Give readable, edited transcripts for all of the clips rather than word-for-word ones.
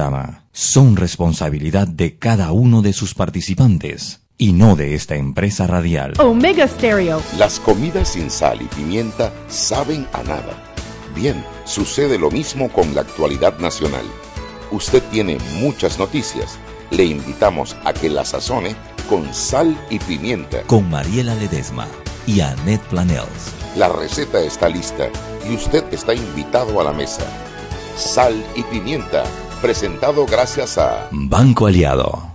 programa son responsabilidad de cada uno de sus participantes y no de esta empresa radial. Omega Stereo. Las comidas sin sal y pimienta saben a nada. Bien, sucede lo mismo con la actualidad nacional. Usted tiene muchas noticias. Le invitamos a que las sazone con sal y pimienta. Con Mariela Ledesma y Annette Planells. La receta está lista y usted está invitado a la mesa. Sal y pimienta, presentado gracias a Banco Aliado.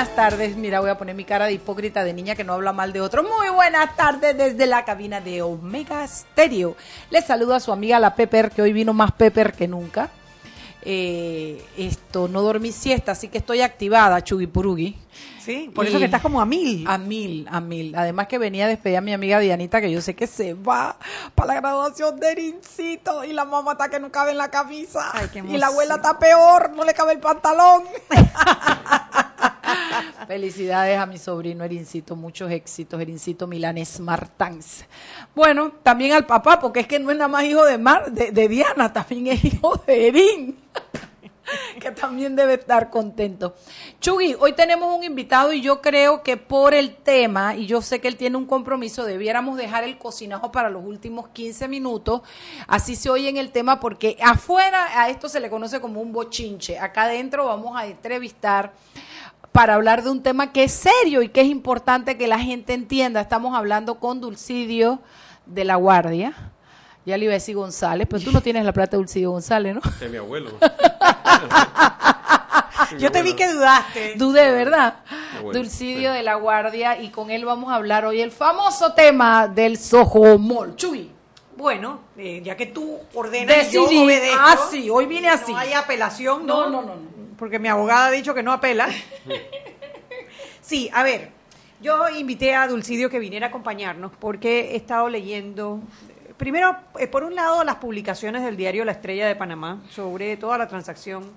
Buenas tardes, mira, voy a poner mi cara de hipócrita de niña que no habla mal de otro. Muy buenas tardes desde la cabina de Omega Stereo. Les saludo a su amiga la Pepper, que hoy vino más Pepper que nunca. No dormí siesta, así que estoy activada, chugipurugi. Sí, por eso que estás como a mil. A mil. Además que venía a despedir a mi amiga Dianita, que yo sé que se va para la graduación de Rincito, y la mamá está que no cabe en la camisa. Ay, qué emoción. Y la abuela está peor, no le cabe el pantalón. Felicidades a mi sobrino Erincito, muchos éxitos, Erincito Milanes Martans. Bueno, también al papá, porque es que no es nada más hijo de Diana, también es hijo de Erin, que también debe estar contento. Chugui, hoy tenemos un invitado y yo creo que por el tema, y yo sé que él tiene un compromiso, debiéramos dejar el cocinajo para los últimos 15 minutos, así se oye en el tema, porque afuera a esto se le conoce como un bochinche. Acá adentro vamos a entrevistar para hablar de un tema que es serio y que es importante que la gente entienda. Estamos hablando con Dulcidio de la Guardia. Ya le iba a decir González, pero tú no tienes la plata de Dulcidio González, ¿no? De mi abuelo. Yo te vi que dudaste. Dudé, ¿verdad? Dulcidio de la Guardia, y con él vamos a hablar hoy el famoso tema del Soho Mall. Chuy. Bueno, ya que tú ordenas, decidí, yo obedezco. Ah, sí, hoy viene así. No hay apelación, ¿no? No. Porque mi abogada ha dicho que no apela. Sí, a ver, yo invité a Dulcidio que viniera a acompañarnos porque he estado leyendo, primero, por un lado, las publicaciones del diario La Estrella de Panamá sobre toda la transacción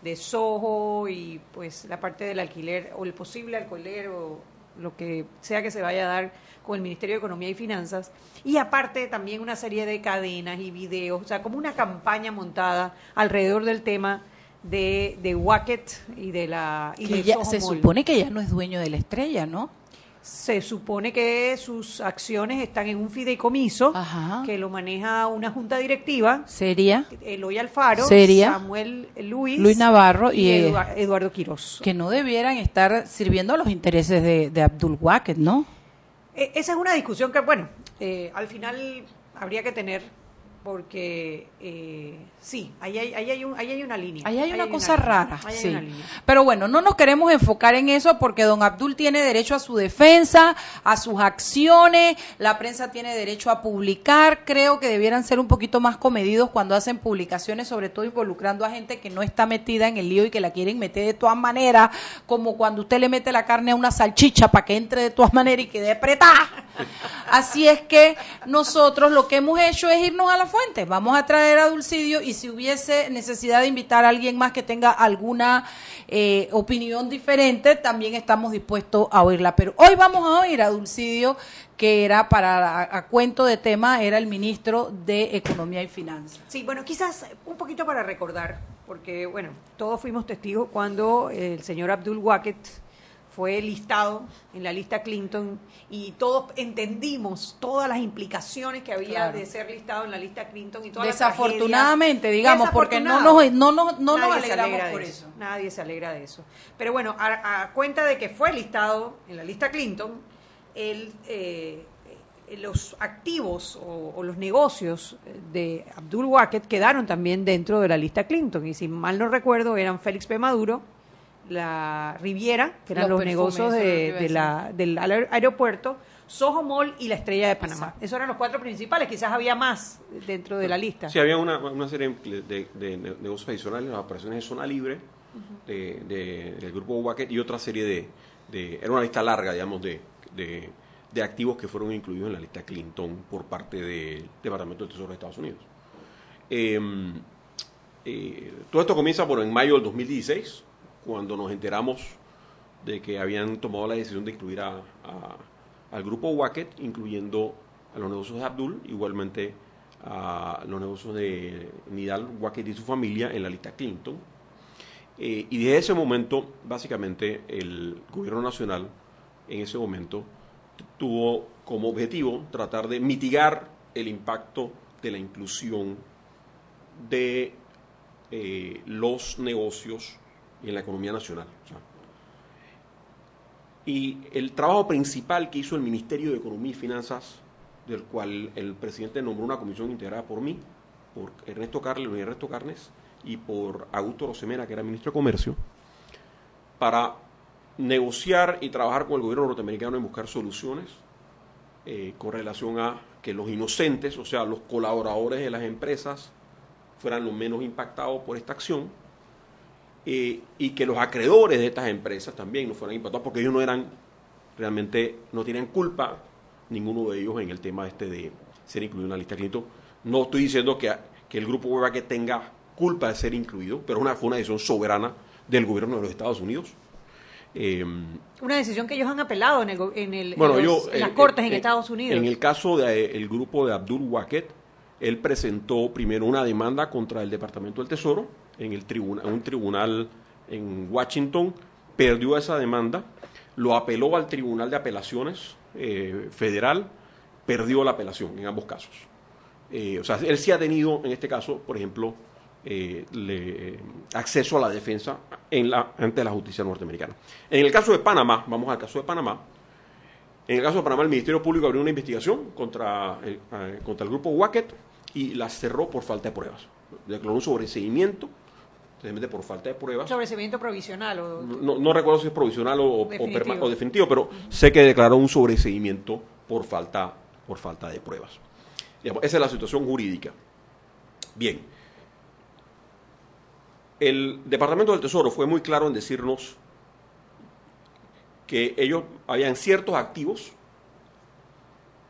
de Soho y pues la parte del alquiler o el posible alquiler o lo que sea que se vaya a dar con el Ministerio de Economía y Finanzas, y aparte también una serie de cadenas y videos, o sea, como una campaña montada alrededor del tema de Wackett y de la y de Soho Mall. Se supone que ya no es dueño de La Estrella, ¿no? Se supone que sus acciones están en un fideicomiso. Ajá. Que lo maneja una junta directiva. ¿Sería? Eloy Alfaro. ¿Sería? Samuel Luis. Luis Navarro y Eduardo Quiroz. Que no debieran estar sirviendo a los intereses de Abdul Wackett, ¿no? Esa es una discusión que, bueno, al final habría que tener, porque sí, ahí hay una línea. Ahí hay una cosa rara, sí. Pero bueno, no nos queremos enfocar en eso porque don Abdul tiene derecho a su defensa, a sus acciones, la prensa tiene derecho a publicar. Creo que debieran ser un poquito más comedidos cuando hacen publicaciones, sobre todo involucrando a gente que no está metida en el lío y que la quieren meter de todas maneras, como cuando usted le mete la carne a una salchicha para que entre de todas maneras y quede apretada. Así es que nosotros lo que hemos hecho es irnos a la fuente. Vamos a traer a Dulcidio y si hubiese necesidad de invitar a alguien más que tenga alguna opinión diferente, también estamos dispuestos a oírla. Pero hoy vamos a oír a Dulcidio, que era para a cuento de tema, era el ministro de Economía y Finanzas. Sí, bueno, quizás un poquito para recordar, porque bueno, todos fuimos testigos cuando el señor Abdul Wackett fue listado en la lista Clinton y todos entendimos todas las implicaciones que había, claro, de ser listado en la lista Clinton y toda la tragedia. Desafortunadamente, digamos, porque no nos alegramos por eso. Nadie se alegra de eso. Pero bueno, a cuenta de que fue listado en la lista Clinton, los activos o los negocios de Abdul Wackett quedaron también dentro de la lista Clinton. Y si mal no recuerdo, eran Félix P. Maduro, La Riviera, que eran los negocios del aeropuerto, Soho Mall y La Estrella de Panamá. Exacto. Esos eran los cuatro principales, quizás había más dentro de la lista. Sí, había una serie de negocios adicionales, las operaciones de zona libre, uh-huh, del grupo Wackett y otra serie era una lista larga, digamos, de de activos que fueron incluidos en la lista Clinton por parte del Departamento del Tesoro de Estados Unidos. Todo esto comienza en mayo del 2016, cuando nos enteramos de que habían tomado la decisión de incluir al grupo Wackett, incluyendo a los negocios de Abdul, igualmente a los negocios de Nidal Wackett y su familia en la lista Clinton. Y desde ese momento, básicamente, el gobierno nacional en ese momento tuvo como objetivo tratar de mitigar el impacto de la inclusión de los negocios en la economía nacional. Y el trabajo principal que hizo el Ministerio de Economía y Finanzas, del cual el presidente nombró una comisión integrada por mí, por Ernesto Carles, Luis Ernesto Carnes, y por Augusto Rosemena, que era ministro de Comercio, para negociar y trabajar con el gobierno norteamericano en buscar soluciones con relación a que los inocentes, o sea, los colaboradores de las empresas, fueran los menos impactados por esta acción, y que los acreedores de estas empresas también no fueran impactados, porque ellos no eran, realmente no tenían culpa ninguno de ellos en el tema este de ser incluido en la lista Clinton. No estoy diciendo que el grupo Hueva que tenga culpa de ser incluido, pero fue una decisión soberana del gobierno de los Estados Unidos. Una decisión que ellos han apelado en las cortes en Estados Unidos. En el caso del grupo de Abdul Wackett, él presentó primero una demanda contra el Departamento del Tesoro en un tribunal en Washington, perdió esa demanda, lo apeló al Tribunal de Apelaciones Federal, perdió la apelación en ambos casos. O sea, él sí ha tenido, en este caso, por ejemplo, acceso a la defensa ante la justicia norteamericana. En el caso de Panamá, vamos al caso de Panamá. En el caso de Panamá, el Ministerio Público abrió una investigación contra el grupo Wackett y la cerró por falta de pruebas. Declaró un sobreseimiento, simplemente por falta de pruebas. ¿Sobreseimiento provisional? No recuerdo si es provisional o definitivo, pero sé que declaró un sobreseimiento por falta de pruebas. Digamos, esa es la situación jurídica. Bien. El Departamento del Tesoro fue muy claro en decirnos que ellos habían ciertos activos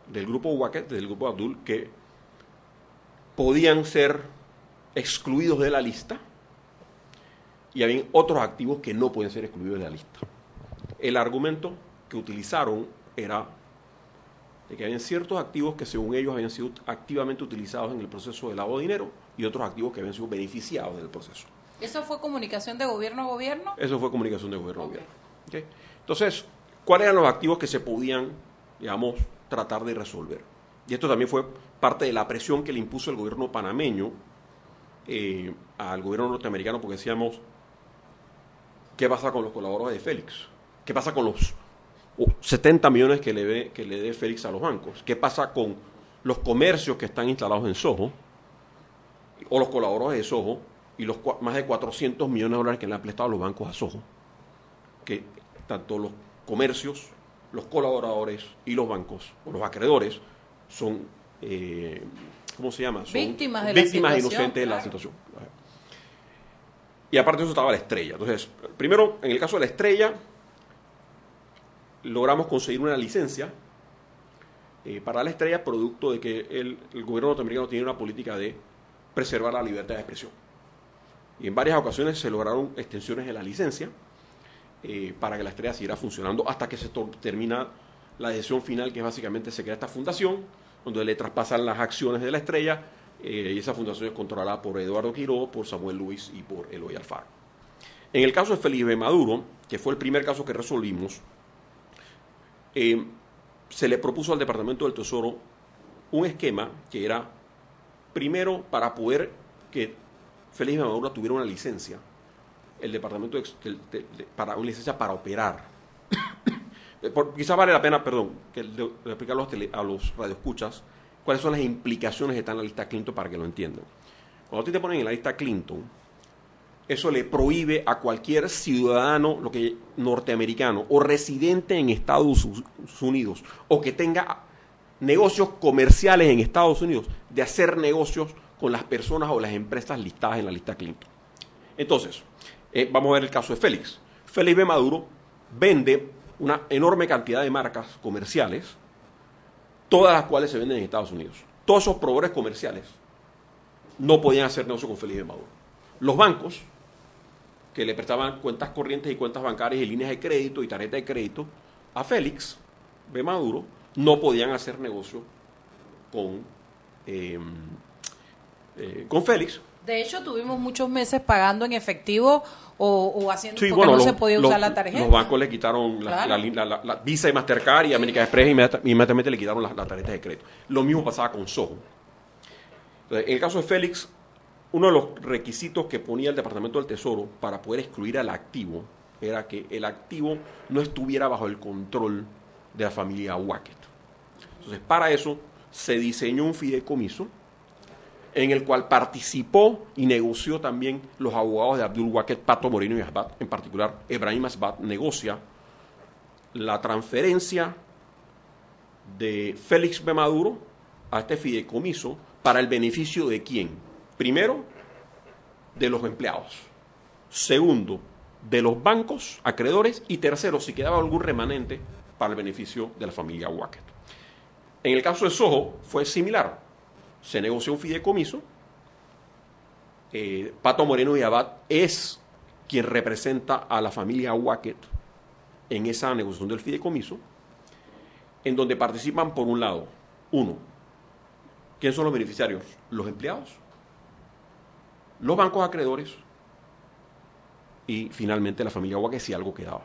del grupo Wackett, del grupo Abdul, que podían ser excluidos de la lista y habían otros activos que no pueden ser excluidos de la lista. El argumento que utilizaron era de que habían ciertos activos que según ellos habían sido activamente utilizados en el proceso de lavado de dinero y otros activos que habían sido beneficiados del proceso. ¿Eso fue comunicación de gobierno a gobierno? Eso fue comunicación de gobierno a gobierno. ¿Okay? Entonces, ¿cuáles eran los activos que se podían, digamos, tratar de resolver? Y esto también fue parte de la presión que le impuso el gobierno panameño al gobierno norteamericano, porque decíamos, ¿qué pasa con los colaboradores de Félix? ¿Qué pasa con los 70 millones que le dé Félix a los bancos? ¿Qué pasa con los comercios que están instalados en Soho? O los colaboradores de Soho. Y los más de $400 millones que le han prestado los bancos a Soho, que tanto los comercios, los colaboradores y los bancos, o los acreedores, son, son víctimas inocentes de la situación. Y aparte de eso estaba La Estrella. Entonces, primero, en el caso de La Estrella, logramos conseguir una licencia para La Estrella, producto de que el gobierno norteamericano tiene una política de preservar la libertad de expresión. Y en varias ocasiones se lograron extensiones de la licencia para que La Estrella siguiera funcionando hasta que se termina la decisión final, que básicamente se crea esta fundación, donde le traspasan las acciones de La Estrella, y esa fundación es controlada por Eduardo Quiroz, por Samuel Luis y por Eloy Alfaro. En el caso de Felipe Maduro, que fue el primer caso que resolvimos, se le propuso al Departamento del Tesoro un esquema que era, primero, para poder que Félix P. Maduro tuviera una licencia, el departamento para una licencia para operar. Quizás vale la pena, de explicar a los radioescuchas cuáles son las implicaciones que están en la lista Clinton para que lo entiendan. Cuando a ti te ponen en la lista Clinton, eso le prohíbe a cualquier ciudadano norteamericano o residente en Estados Unidos o que tenga negocios comerciales en Estados Unidos de hacer negocios con las personas o las empresas listadas en la lista Clinton. Entonces, vamos a ver el caso de Félix. Félix B. Maduro vende una enorme cantidad de marcas comerciales todas las cuales se venden en Estados Unidos. Todos esos proveedores comerciales no podían hacer negocio con Felipe Maduro. Los bancos, que le prestaban cuentas corrientes y cuentas bancarias y líneas de crédito y tarjetas de crédito a Félix B. Maduro, no podían hacer negocio con Félix. De hecho, tuvimos muchos meses pagando en efectivo o haciendo sí, porque bueno, no se podía usar la tarjeta. Los bancos le quitaron la Visa y Mastercard y American Express, y inmediatamente le quitaron la tarjeta de crédito. Lo mismo pasaba con Soho. Entonces, en el caso de Félix, uno de los requisitos que ponía el Departamento del Tesoro para poder excluir al activo era que el activo no estuviera bajo el control de la familia Wackett. Entonces, para eso se diseñó un fideicomiso en el cual participó y negoció también los abogados de Abdul Wackett, Patton Moreno y Asvat. En particular, Ebrahim Asvat negocia la transferencia de Félix B. Maduro a este fideicomiso para el beneficio de quién. Primero, de los empleados. Segundo, de los bancos acreedores. Y tercero, si quedaba algún remanente, para el beneficio de la familia Wackett. En el caso de Soho fue similar. Se negoció un fideicomiso. Patton Moreno y Abad es quien representa a la familia Wackett en esa negociación del fideicomiso, en donde participan por un lado, uno, ¿quién son los beneficiarios? Los empleados, los bancos acreedores y finalmente la familia Wackett si algo quedaba.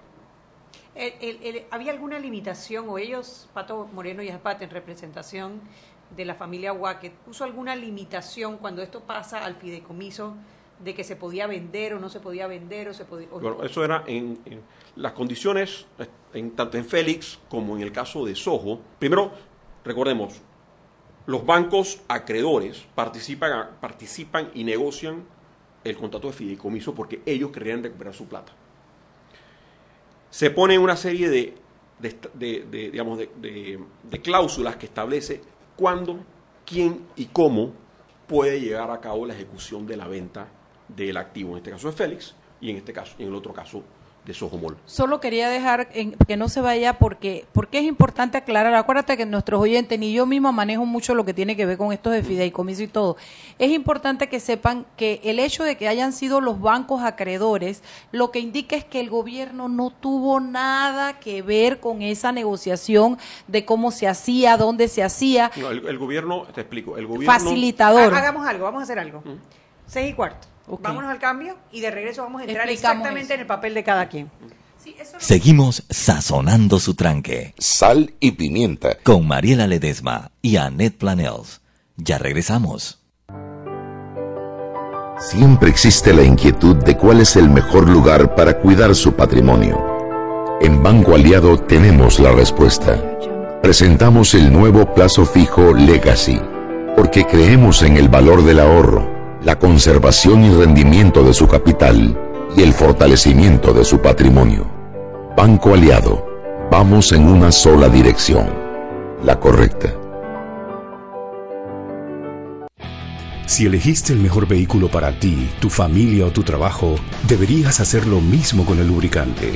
¿Había alguna limitación o ellos, Patton Moreno y Asvat, en representación de la familia Wackett, puso alguna limitación cuando esto pasa al fideicomiso de que se podía vender o no se podía vender? Bueno, eso era en las condiciones, tanto en Félix como en el caso de Soho. Primero, recordemos, los bancos acreedores participan y negocian el contrato de fideicomiso porque ellos querían recuperar su plata. Se pone una serie de cláusulas que establece cuándo, quién y cómo puede llevar a cabo la ejecución de la venta del activo. En este caso es Félix y en el otro caso de Soho Mall. Solo quería dejar que no se vaya porque es importante aclarar. Acuérdate que nuestros oyentes, ni yo misma manejo mucho lo que tiene que ver con estos de fideicomiso y todo. Es importante que sepan que el hecho de que hayan sido los bancos acreedores, lo que indica es que el gobierno no tuvo nada que ver con esa negociación de cómo se hacía, dónde se hacía. No, el gobierno, te explico, el gobierno... Facilitador. Hagamos algo, vamos a hacer algo. 6:15. Okay. Vámonos al cambio y de regreso vamos a entrar exactamente en el papel de cada quien. Sí, eso... Seguimos sazonando su tranque. Sal y pimienta. Con Mariela Ledesma y Annette Planells. Ya regresamos. Siempre existe la inquietud de cuál es el mejor lugar para cuidar su patrimonio. En Banco Aliado tenemos la respuesta. Presentamos el nuevo plazo fijo Legacy, porque creemos en el valor del ahorro, la conservación y rendimiento de su capital y el fortalecimiento de su patrimonio. Banco Aliado, vamos en una sola dirección, la correcta. Si elegiste el mejor vehículo para ti, tu familia o tu trabajo, deberías hacer lo mismo con el lubricante.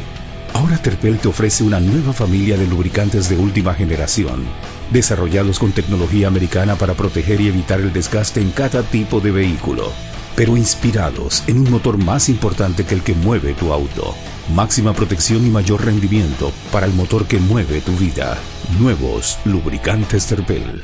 Ahora Terpel te ofrece una nueva familia de lubricantes de última generación, desarrollados con tecnología americana para proteger y evitar el desgaste en cada tipo de vehículo, pero inspirados en un motor más importante que el que mueve tu auto. Máxima protección y mayor rendimiento para el motor que mueve tu vida. Nuevos lubricantes Terpel.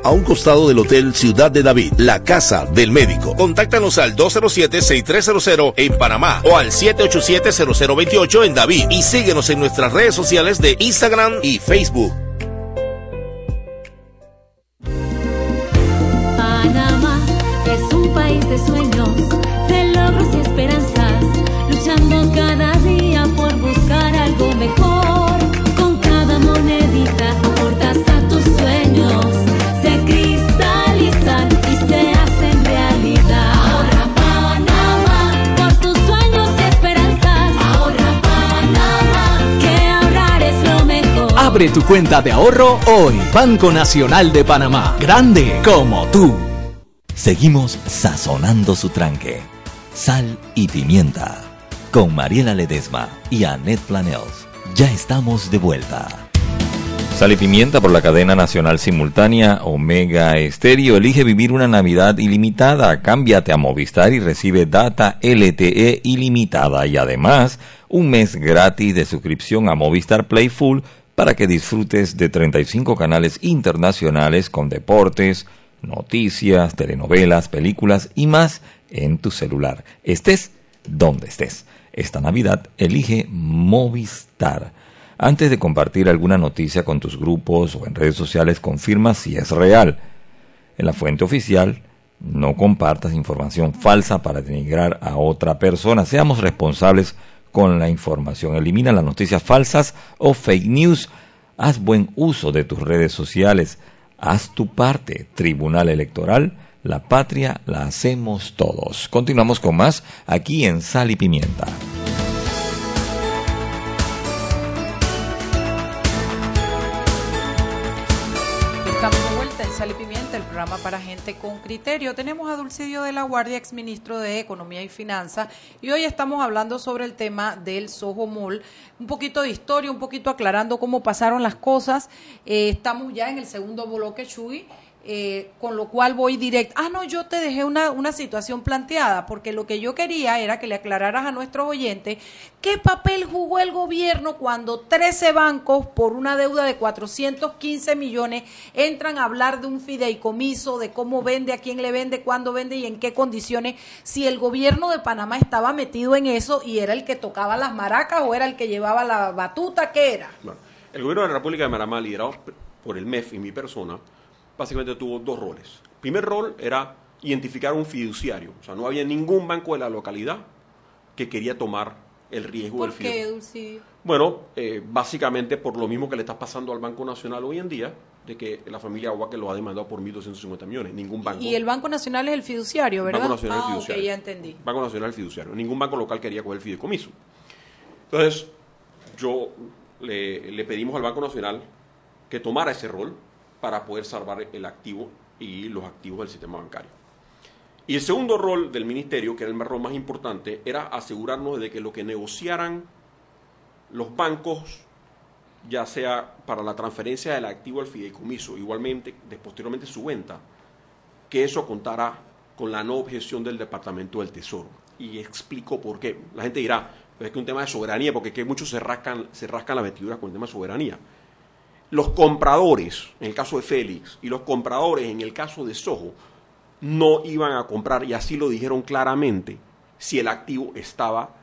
a un costado del Hotel Ciudad de David. La Casa del Médico. Contáctanos al 207-6300 en Panamá o al 787-0028 en David y síguenos en nuestras redes sociales de Instagram y Facebook. Panamá es un país de sueños, de logros y esperanzas, luchando cada día por buscar algo mejor. Con cada monedita aportar Abre tu cuenta de ahorro hoy. Banco Nacional de Panamá. Grande como tú. Seguimos sazonando su tranque. Sal y pimienta. Con Mariela Ledesma y Annette Planells. Ya estamos de vuelta. Sal y pimienta por la cadena nacional simultánea Omega Stereo. Elige vivir una Navidad ilimitada. Cámbiate a Movistar y recibe data LTE ilimitada. Y además, un mes gratis de suscripción a Movistar Play Full para que disfrutes de 35 canales internacionales con deportes, noticias, telenovelas, películas y más en tu celular. Estés donde estés. Esta Navidad elige Movistar. Antes de compartir alguna noticia con tus grupos o en redes sociales, confirma si es real. En la fuente oficial, no compartas información falsa para denigrar a otra persona. Seamos responsables con la información. Elimina las noticias falsas o fake news. Haz buen uso de tus redes sociales. Haz tu parte. Tribunal Electoral, la patria la hacemos todos. Continuamos con más aquí en Sal y Pimienta. Estamos de vuelta en Sal y Pimienta, el programa para gente con criterio. Tenemos a Dulcidio de la Guardia, exministro de Economía y Finanzas, y hoy estamos hablando sobre el tema del Soho Mall, un poquito de historia, un poquito aclarando cómo pasaron las cosas. Estamos ya en el segundo bloque, Chuy. Con lo cual voy directo. Yo te dejé una situación planteada, porque lo que yo quería era que le aclararas a nuestros oyentes qué papel jugó el gobierno cuando 13 bancos por una deuda de 415 millones entran a hablar de un fideicomiso, de cómo vende, a quién le vende, cuándo vende y en qué condiciones, si el gobierno de Panamá estaba metido en eso y era el que tocaba las maracas o era el que llevaba la batuta, ¿qué era? Bueno, el gobierno de la República de Panamá, liderado por el MEF y mi persona, básicamente tuvo dos roles. El primer rol era identificar a un fiduciario. O sea, no había ningún banco de la localidad que quería tomar el riesgo del fiduciario. ¿Por qué, Dulcidio? Bueno, básicamente por lo mismo que le está pasando al Banco Nacional hoy en día, de que la familia Wackett lo ha demandado por 1.250 millones. Ningún banco. Y el Banco Nacional es el fiduciario, ¿verdad? Banco Nacional es el fiduciario. Ok, ya entendí. Banco Nacional es el fiduciario. Ningún banco local quería coger el fideicomiso. Entonces, le pedimos al Banco Nacional que tomara ese rol para poder salvar el activo y los activos del sistema bancario. Y el segundo rol del ministerio, que era el rol más importante, era asegurarnos de que lo que negociaran los bancos, ya sea para la transferencia del activo al fideicomiso, igualmente posteriormente su venta, que eso contara con la no objeción del Departamento del Tesoro. Y explico por qué. La gente dirá, pues es que un tema de soberanía, porque es que muchos se rascan las vestiduras con el tema de soberanía. Los compradores, en el caso de Félix, y los compradores, en el caso de Soho, no iban a comprar, y así lo dijeron claramente, si el activo estaba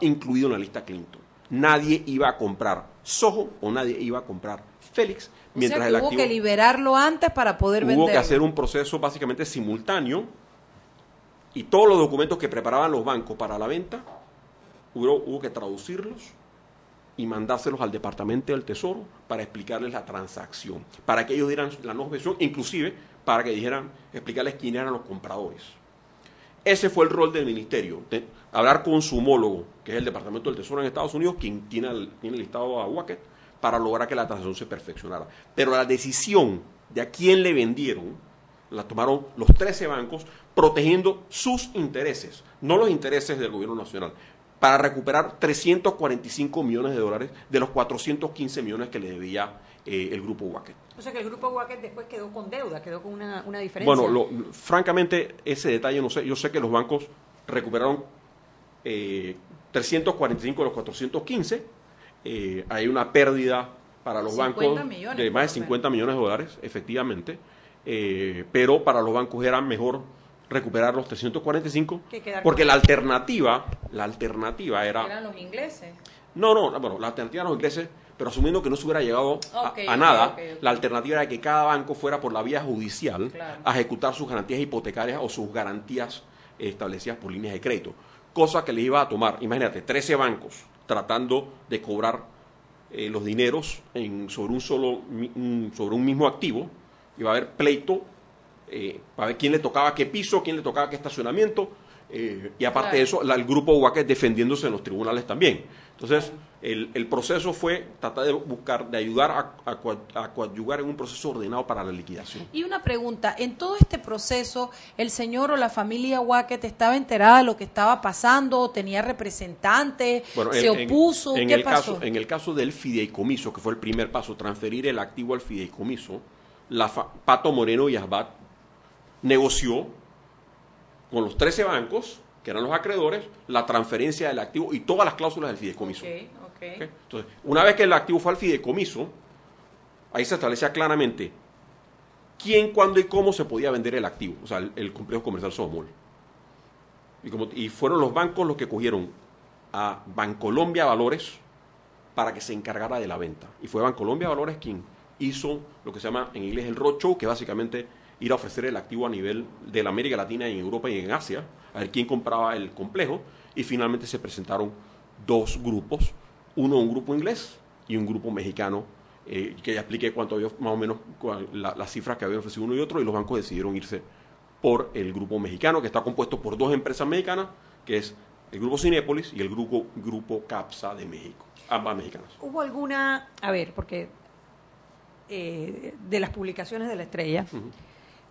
incluido en la lista Clinton. Nadie iba a comprar Soho o nadie iba a comprar Félix. Mientras el activo, hubo que liberarlo antes para poder venderlo. Hubo que hacer un proceso básicamente simultáneo, y todos los documentos que preparaban los bancos para la venta, hubo que traducirlos y mandárselos al Departamento del Tesoro para explicarles la transacción, para que ellos dieran la no objeción, inclusive para que explicarles quiénes eran los compradores. Ese fue el rol del ministerio, hablar con su homólogo, que es el Departamento del Tesoro en Estados Unidos, quien tiene listado a Wackett, para lograr que la transacción se perfeccionara. Pero la decisión de a quién le vendieron, la tomaron los 13 bancos, protegiendo sus intereses, no los intereses del gobierno nacional, para recuperar 345 millones de dólares de los 415 millones que le debía el Grupo Wackett. O sea que el Grupo Wackett después quedó con deuda, quedó con una diferencia. Bueno, francamente, ese detalle no sé. Yo sé que los bancos recuperaron 345 de los 415. Hay una pérdida para los bancos millones, de más de 50 millones de dólares, efectivamente. Pero para los bancos era mejor recuperar los 345, porque la alternativa era... ¿Eran los ingleses? No, la alternativa eran los ingleses, pero asumiendo que no se hubiera llegado a nada, la alternativa era que cada banco fuera por la vía judicial a ejecutar sus garantías hipotecarias o sus garantías establecidas por líneas de crédito, cosa que les iba a tomar, imagínate, 13 bancos tratando de cobrar los dineros sobre un mismo activo, iba a haber pleito, para ver quién le tocaba qué piso, quién le tocaba qué estacionamiento, Y aparte de eso, el grupo Wackett defendiéndose en los tribunales también. Entonces, el proceso fue tratar de buscar, de ayudar a coadyuvar en un proceso ordenado para la liquidación. Y una pregunta, en todo este proceso, ¿el señor o la familia Wackett estaba enterada de lo que estaba pasando? ¿Tenía representantes? Bueno, ¿se opuso? ¿Qué pasó? Caso, en el caso del fideicomiso, que fue el primer paso, transferir el activo al fideicomiso, Patton Moreno y Asvat negoció con los 13 bancos, que eran los acreedores, la transferencia del activo y todas las cláusulas del fideicomiso. Okay. Entonces, una vez que el activo fue al fideicomiso, ahí se establecía claramente quién, cuándo y cómo se podía vender el activo, o sea, el complejo comercial Soho Mall. Y fueron los bancos los que cogieron a Bancolombia Valores para que se encargara de la venta. Y fue Bancolombia Valores quien hizo lo que se llama en inglés el roadshow, que básicamente ir a ofrecer el activo a nivel de la América Latina, en Europa y en Asia, a ver quién compraba el complejo, y finalmente se presentaron dos grupos, un grupo inglés y un grupo mexicano, que ya expliqué cuánto había, más o menos las cifras que habían ofrecido uno y otro, y los bancos decidieron irse por el grupo mexicano, que está compuesto por dos empresas mexicanas, que es el grupo Cinépolis y el grupo Capsa de México, ambas mexicanas. ¿Hubo alguna, a ver, porque de las publicaciones de La Estrella,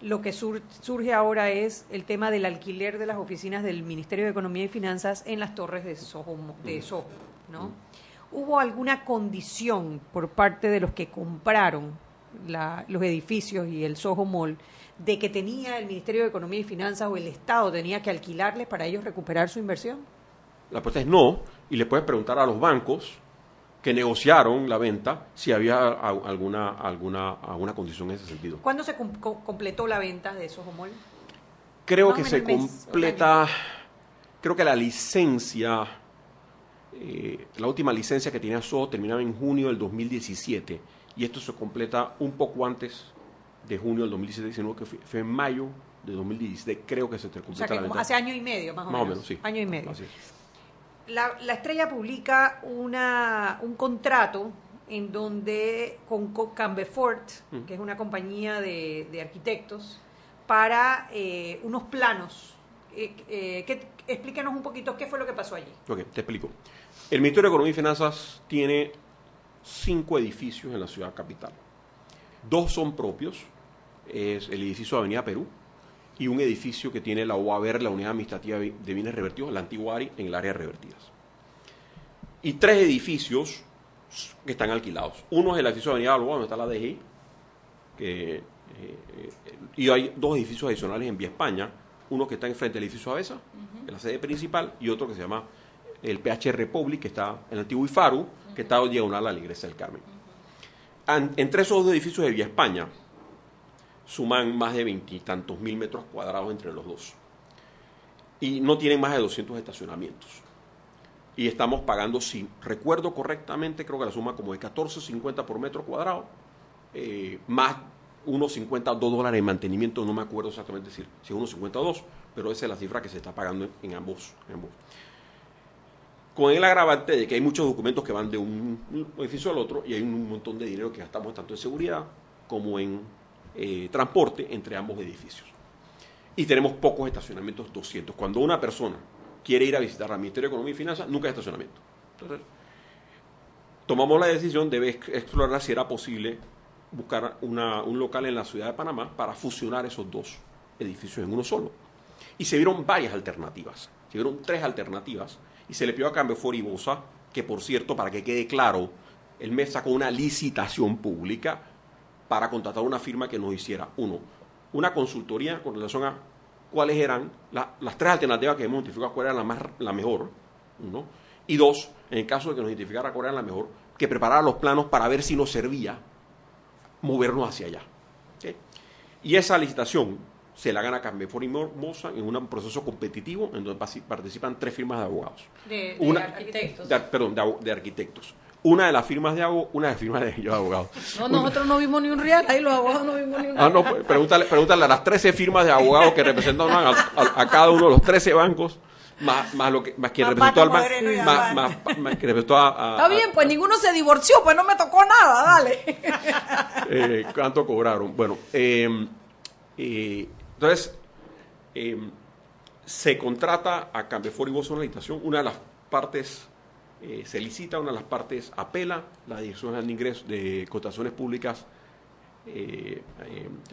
lo que surge ahora es el tema del alquiler de las oficinas del Ministerio de Economía y Finanzas en las torres de Soho, ¿no? ¿Hubo alguna condición por parte de los que compraron los edificios y el Soho Mall de que tenía el Ministerio de Economía y Finanzas o el Estado tenía que alquilarles para ellos recuperar su inversión? La respuesta es no, y le puedes preguntar a los bancos que negociaron la venta, si había alguna condición en ese sentido. ¿Cuándo se completó la venta de esos Soho Mall? Creo que se completa, creo que la licencia, la última licencia que tenía Soho terminaba en junio del 2017, y esto se completa un poco antes de junio del 2017, sino que fue en mayo de 2016, creo que se completa la venta. Hace año y medio, más o menos, sí. Año y medio. Así es. La Estrella publica un contrato en donde con Cambefort, que es una compañía de arquitectos, para unos planos. Explícanos un poquito qué fue lo que pasó allí. Ok, te explico. El Ministerio de Economía y Finanzas tiene 5 edificios en la ciudad capital. 2 son propios, es el edificio de Avenida Perú, y un edificio que tiene la UABER, la Unidad Administrativa de Bienes Revertidos, la antigua ARI, en el área de revertidas. Y 3 edificios que están alquilados. Uno es el edificio de Avenida Balboa, donde está la DGI, y hay 2 edificios adicionales en Vía España, uno que está enfrente del edificio Avesa, en la sede principal, y otro que se llama el PH Republic, que está en el antiguo IFARU, que está diagonal a la Iglesia del Carmen. Entre esos 2 edificios de Vía España suman más de 20 y tantos mil metros cuadrados entre los dos, y no tienen más de 200 estacionamientos, y estamos pagando, si recuerdo correctamente, creo que la suma como de 14.50 por metro cuadrado, más unos $52 en mantenimiento, no me acuerdo exactamente si es unos 52, pero esa es la cifra que se está pagando en ambos, con el agravante de que hay muchos documentos que van de un edificio al otro, y hay un montón de dinero que gastamos tanto en seguridad como en transporte entre ambos edificios, y tenemos pocos estacionamientos, 200. Cuando una persona quiere ir a visitar al Ministerio de Economía y Finanzas, nunca hay estacionamiento. Entonces tomamos la decisión de explorar si era posible buscar un local en la ciudad de Panamá para fusionar esos 2 edificios en uno solo, y se vieron varias alternativas, se vieron 3 alternativas, y se le pidió a Cambefort y Boza, que por cierto, para que quede claro, el MEF sacó una licitación pública para contratar una firma que nos hiciera, una consultoría con relación a cuáles eran las 3 alternativas que hemos identificado, cuál era la mejor, ¿no? Y 2, en el caso de que nos identificara cuál era la mejor, que preparara los planos para ver si nos servía movernos hacia allá. ¿Okay? Y esa licitación se la gana Cambefort y Boza en un proceso competitivo en donde participan 3 firmas de abogados. De arquitectos. De arquitectos. Una de las firmas de abogados, nosotros no vimos ni un real, ahí los abogados no vimos ni un real. Pregúntale a las 13 firmas de abogados que representan a cada uno de los 13 bancos, más quien representó al banco, más que representó a... Está bien, pues ninguno se divorció, pues no me tocó nada, dale. ¿Cuánto cobraron? Bueno, entonces Se contrata a Cambefort y Boza una licitación, una de las partes se licita, una de las partes apela, la Dirección General de Ingresos de Contrataciones Públicas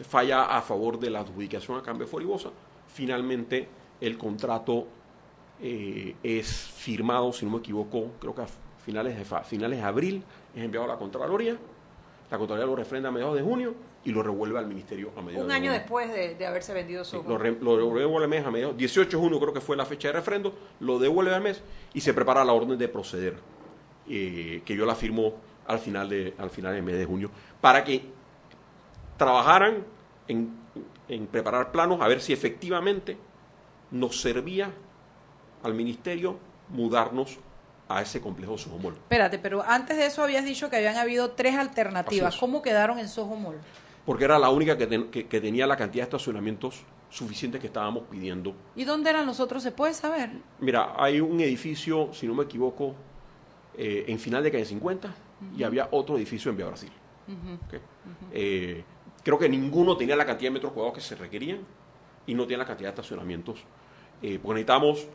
falla a favor de la adjudicación a Cambefort y Boza. Finalmente el contrato es firmado, si no me equivoco, creo que a finales de abril, es enviado a la Contraloría. La Contraloría lo refrenda a mediados de junio y lo revuelve al Ministerio a mediados de junio. Un año después de haberse vendido Soho. Sí, lo devuelve al mes a mediados, 18 de junio creo que fue la fecha de refrendo, lo devuelve al mes y se prepara la orden de proceder, que yo la firmo al final del mes de junio, para que trabajaran en preparar planos, a ver si efectivamente nos servía al Ministerio mudarnos a ese complejo Soho Mall. Espérate, pero antes de eso habías dicho que habían habido 3 alternativas. ¿Cómo quedaron en Soho Mall? Porque era la única que tenía la cantidad de estacionamientos suficientes que estábamos pidiendo. ¿Y dónde eran los otros? ¿Se puede saber? Mira, hay un edificio, si no me equivoco, en final de calle 50, uh-huh, y había otro edificio en Vía Brasil. Uh-huh. ¿Okay? Uh-huh. Creo que ninguno tenía la cantidad de metros cuadrados que se requerían y no tenía la cantidad de estacionamientos. Porque necesitamos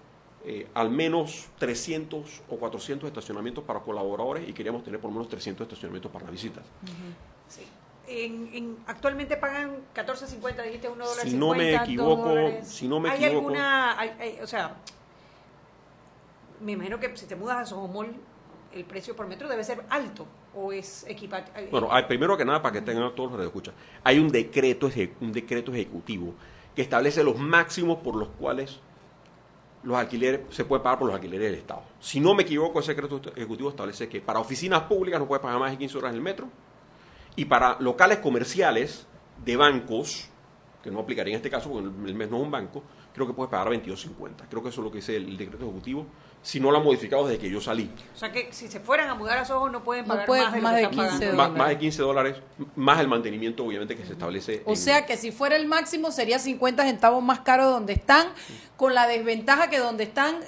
al menos 300 o 400 estacionamientos para colaboradores y queríamos tener por lo menos 300 estacionamientos para las visitas. Uh-huh. Sí. Actualmente pagan $14.50, dijiste $1.50. Si no me equivoco, ¿Hay alguna, o sea, me imagino que si te mudas a Soho Mall, el precio por metro debe ser alto o es equiparable? Bueno, primero que nada, para que tengan todos los radioescuchas, hay un decreto ejecutivo que establece los máximos por los cuales los alquileres, se puede pagar por los alquileres del Estado. Si no me equivoco, ese decreto ejecutivo establece que para oficinas públicas no puede pagar más de 15 horas el metro, y para locales comerciales de bancos, que no aplicaría en este caso porque el mes no es un banco, creo que puedes pagar $22.50. Creo que eso es lo que dice el decreto ejecutivo, si no lo han modificado desde que yo salí. O sea que si se fueran a mudar a Soho no pueden pagar más de $15, más el mantenimiento obviamente que se establece. O sea que si fuera el máximo sería 50 centavos más caro donde están, con la desventaja que donde están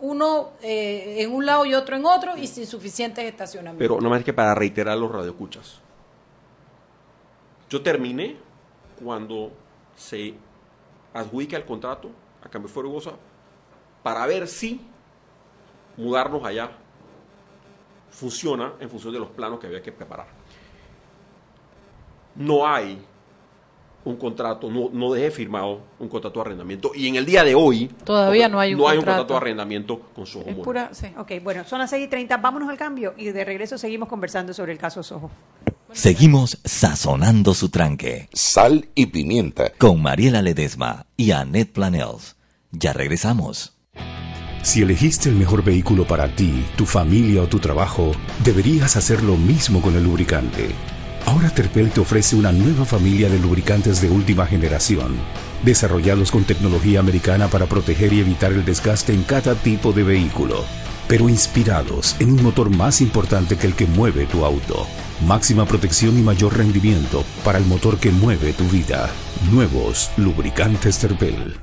uno en un lado y otro en otro, y sin suficientes estacionamientos. Pero nada más que para reiterar los radioescuchas, yo terminé cuando se adjudica el contrato a Cambefort y Boza para ver si mudarnos allá funciona en función de los planos que había que preparar. No hay un contrato, no dejé firmado un contrato de arrendamiento, y en el día de hoy todavía no hay un contrato de arrendamiento con Soho Mall. Sí. Ok, bueno, son las 6:30, vámonos al cambio y de regreso seguimos conversando sobre el caso Soho. Seguimos sazonando su tranque. Sal y pimienta. Con Mariela Ledesma y Annette Planells. Ya regresamos. Si elegiste el mejor vehículo para ti, tu familia o tu trabajo, deberías hacer lo mismo con el lubricante. Ahora Terpel te ofrece una nueva familia de lubricantes de última generación, desarrollados con tecnología americana para proteger y evitar el desgaste en cada tipo de vehículo, pero inspirados en un motor más importante que el que mueve tu auto. Máxima protección y mayor rendimiento para el motor que mueve tu vida. Nuevos lubricantes Terpel.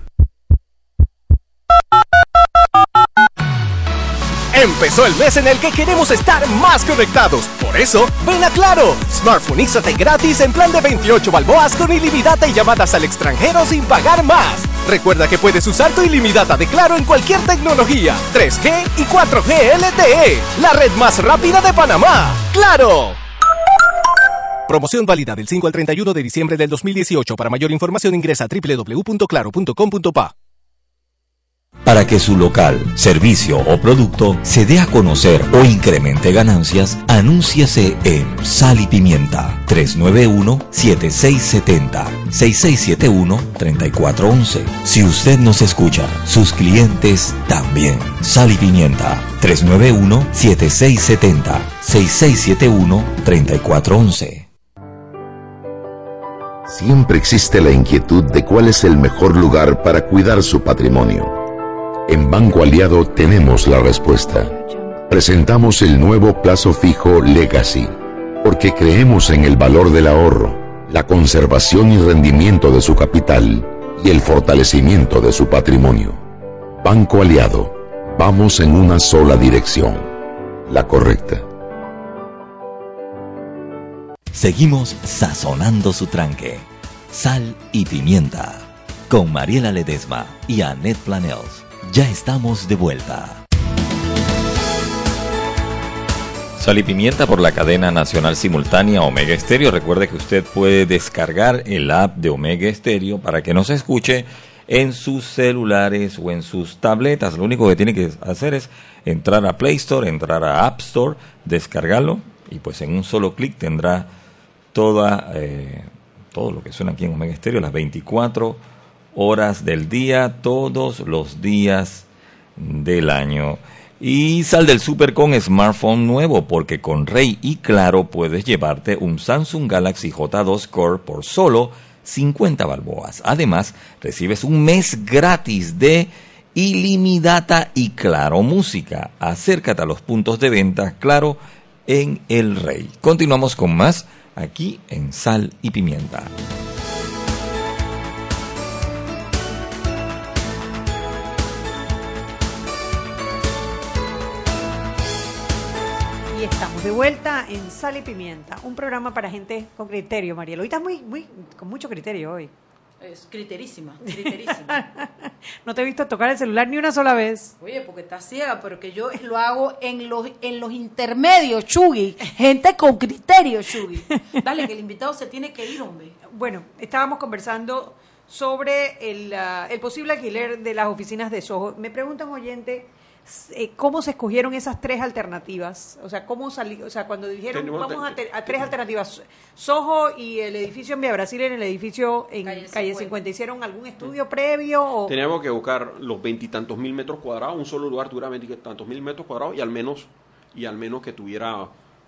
Empezó el mes en el que queremos estar más conectados. Por eso, ven a Claro. Smartphoneízate gratis en plan de 28 balboas con ilimitada y llamadas al extranjero sin pagar más. Recuerda que puedes usar tu ilimitada de Claro en cualquier tecnología, 3G y 4G LTE. La red más rápida de Panamá. ¡Claro! Promoción válida del 5 al 31 de diciembre del 2018. Para mayor información ingresa a www.claro.com.pa. Para que su local, servicio o producto se dé a conocer o incremente ganancias, anúnciase en Sal y Pimienta 391-7670 6671-3411. Si usted nos escucha, sus clientes también. Sal y Pimienta 391-7670 6671-3411. Siempre existe la inquietud de cuál es el mejor lugar para cuidar su patrimonio. En Banco Aliado tenemos la respuesta. Presentamos el nuevo plazo fijo Legacy, porque creemos en el valor del ahorro, la conservación y rendimiento de su capital y el fortalecimiento de su patrimonio. Banco Aliado, vamos en una sola dirección, la correcta. Seguimos sazonando su tranque. Sal y pimienta. con Mariela Ledesma y Annette Planells. Ya estamos de vuelta. Sal y Pimienta por la cadena nacional simultánea Omega Stereo. Recuerde que usted puede descargar el app de Omega Stereo para que nos escuche en sus celulares o en sus tabletas. Lo único que tiene que hacer es entrar a Play Store, entrar a App Store, descargarlo y pues en un solo clic tendrá todo lo que suena aquí en Omega Stereo, las 24 horas del día, todos los días del año. Y sal del súper con smartphone nuevo, porque con Rey y Claro puedes llevarte un Samsung Galaxy J2 Core por solo 50 balboas. Además, recibes un mes gratis de ilimitada y Claro Música. Acércate a los puntos de venta Claro en El Rey. Continuamos con más aquí en Sal y Pimienta. De vuelta en Sal y Pimienta, un programa para gente con criterio, Mariela. Hoy estás muy, con mucho criterio hoy. Es criterísima. No te he visto tocar el celular ni una sola vez. Oye, porque estás ciega, pero que yo lo hago en los intermedios, Chugui. Gente con criterio, Chugui. Dale, que el invitado se tiene que ir, hombre. Bueno, estábamos conversando sobre el posible alquiler de las oficinas de Soho. Me pregunta un oyente, ¿cómo se escogieron esas tres alternativas? O sea, ¿cómo salió? O sea, cuando dijeron vamos a tres alternativas, Soho y el edificio en Vía Brasil, en el edificio en Calle 50, ¿hicieron algún estudio previo? O... Teníamos que buscar los veintitantos mil metros cuadrados, un solo lugar tuviera veintitantos mil metros cuadrados y al menos que tuviera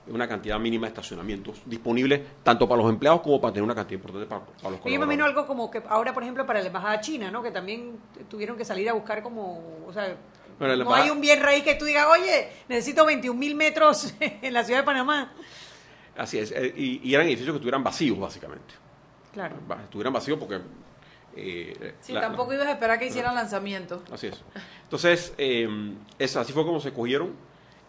una cantidad mínima de estacionamientos disponibles tanto para los empleados como para tener una cantidad importante para los colaboradores. Yo imagino algo como que ahora, por ejemplo, para la embajada china, ¿no? Que también tuvieron que salir a buscar como, o sea, bueno, no hay un bien raíz que tú digas, oye, necesito 21 mil metros en la ciudad de Panamá. Así es, y eran edificios que estuvieran vacíos, básicamente. Claro. Estuvieran vacíos porque... tampoco ibas a esperar que hicieran lanzamiento. Así es. Entonces, así fue como se cogieron.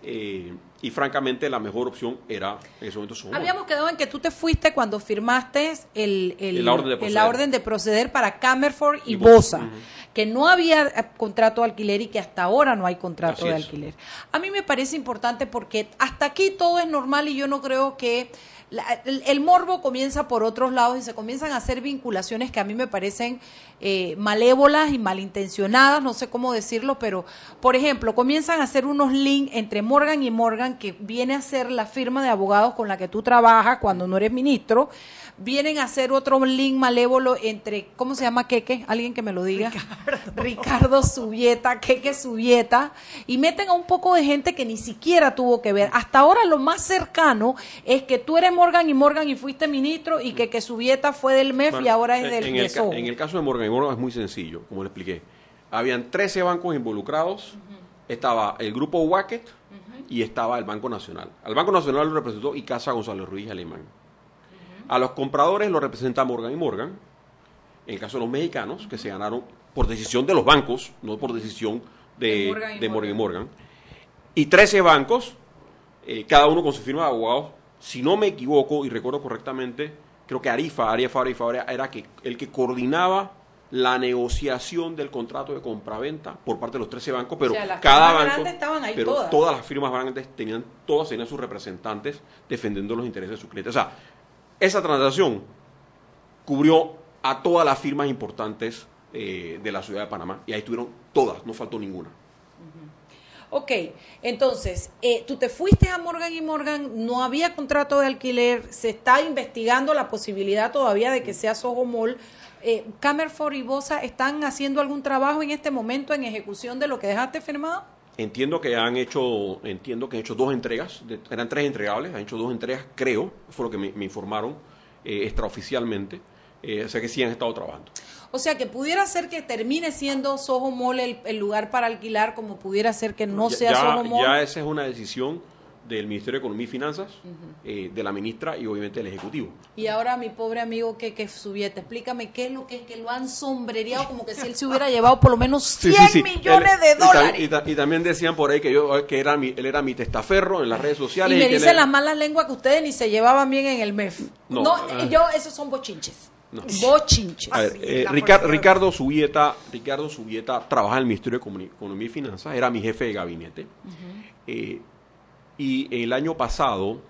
Y francamente la mejor opción era en ese momento Soho Mall. Habíamos quedado en que tú te fuiste cuando firmaste la orden de proceder para Cambefort y Boza, que no había contrato de alquiler y que hasta ahora no hay contrato de alquiler. A mí me parece importante porque hasta aquí todo es normal y yo no creo que el morbo comienza por otros lados y se comienzan a hacer vinculaciones que a mí me parecen malévolas y malintencionadas, no sé cómo decirlo, pero por ejemplo comienzan a hacer unos links entre Morgan y Morgan, que viene a ser la firma de abogados con la que tú trabajas cuando no eres ministro, vienen a hacer otro link malévolo entre, ¿cómo se llama Keke? Alguien que me lo diga. Ricardo Zubieta, Keke Zubieta, y meten a un poco de gente que ni siquiera tuvo que ver. Hasta ahora lo más cercano es que tú eres Morgan y Morgan y fuiste ministro y que Zubieta fue del MEF y ahora es del Soho. En el caso de Morgan y Morgan es muy sencillo, como le expliqué. Habían 13 bancos involucrados, estaba el Grupo Wackett y estaba el Banco Nacional. Al Banco Nacional lo representó Icaza González Ruiz Alemán. A los compradores lo representa Morgan y Morgan, en el caso de los mexicanos, que se ganaron por decisión de los bancos, no por decisión de Morgan y Morgan. Y 13 bancos, cada uno con su firma de abogados. Si no me equivoco y recuerdo correctamente, creo que Arifa era el que coordinaba la negociación del contrato de compraventa por parte de los 13 bancos, pero o sea, cada banco, pero todas las firmas grandes tenían sus representantes defendiendo los intereses de sus clientes. O sea, esa transacción cubrió a todas las firmas importantes de la ciudad de Panamá y ahí estuvieron todas, no faltó ninguna. Ok, entonces, tú te fuiste a Morgan y Morgan, no había contrato de alquiler, se está investigando la posibilidad todavía de que sea Soho Mall. ¿Cambefort y Boza están haciendo algún trabajo en este momento en ejecución de lo que dejaste firmado? Entiendo que han hecho dos entregas, eran tres entregables, han hecho dos entregas, creo, fue lo que me informaron extraoficialmente, o sea que sí han estado trabajando. O sea, que pudiera ser que termine siendo Soho Mall el lugar para alquilar, como pudiera ser que no sea Soho Mall. Ya esa es una decisión del Ministerio de Economía y Finanzas, de la ministra y obviamente del Ejecutivo. Y ahora mi pobre amigo que Zubieta, explícame qué es lo que es que lo han sombrereado como que si él se hubiera llevado por lo menos 100 millones de dólares. Y también decían por ahí que él era mi testaferro en las redes sociales. Y me dicen las malas lenguas que ustedes ni se llevaban bien en el MEF. No, yo esos son bochinches. No. Bochinches. A ver, Ricardo Zubieta trabaja en el Ministerio de Economía y Finanzas, era mi jefe de gabinete. Uh-huh. Y el año pasado,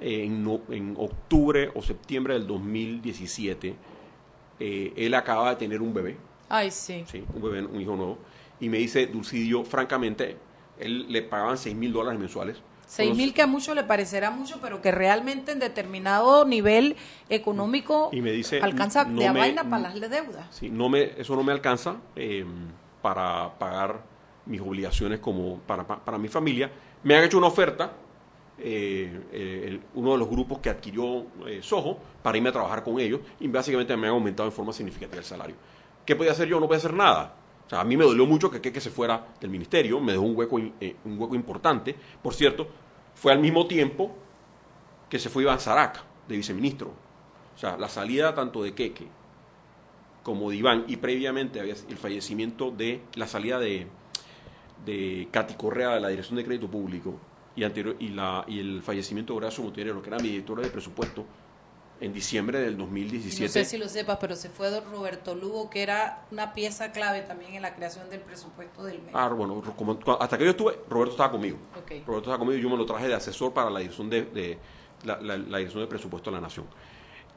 en octubre o septiembre del 2017, él acaba de tener un bebé. Ay, sí. Sí, un bebé, un hijo nuevo. Y me dice, Dulcidio, francamente, él le pagaban $6,000 mensuales. 6,000 que a muchos le parecerá mucho, pero que realmente en determinado nivel económico y me dice, alcanza no de a vaina para las deudas. Sí, eso no me alcanza para pagar mis obligaciones como para mi familia. Me han hecho una oferta, uno de los grupos que adquirió Soho, para irme a trabajar con ellos, y básicamente me han aumentado en forma significativa el salario. ¿Qué podía hacer yo? No podía hacer nada. O sea, a mí me dolió mucho que se fuera del ministerio, me dejó un hueco importante. Por cierto, fue al mismo tiempo que se fue Iván Saraca, de viceministro. O sea, la salida tanto de Keke como de Iván, y previamente había el fallecimiento la salida de Katy Correa de la Dirección de Crédito Público y el fallecimiento de Horacio Montenegro, que era mi director de presupuesto, en diciembre del 2017. No sé si lo sepas, pero se fue don Roberto Lugo, que era una pieza clave también en la creación del presupuesto del mes. Ah, bueno, hasta que yo estuve, Roberto estaba conmigo. Okay. Roberto estaba conmigo y yo me lo traje de asesor para la dirección de la dirección de presupuesto de la Nación.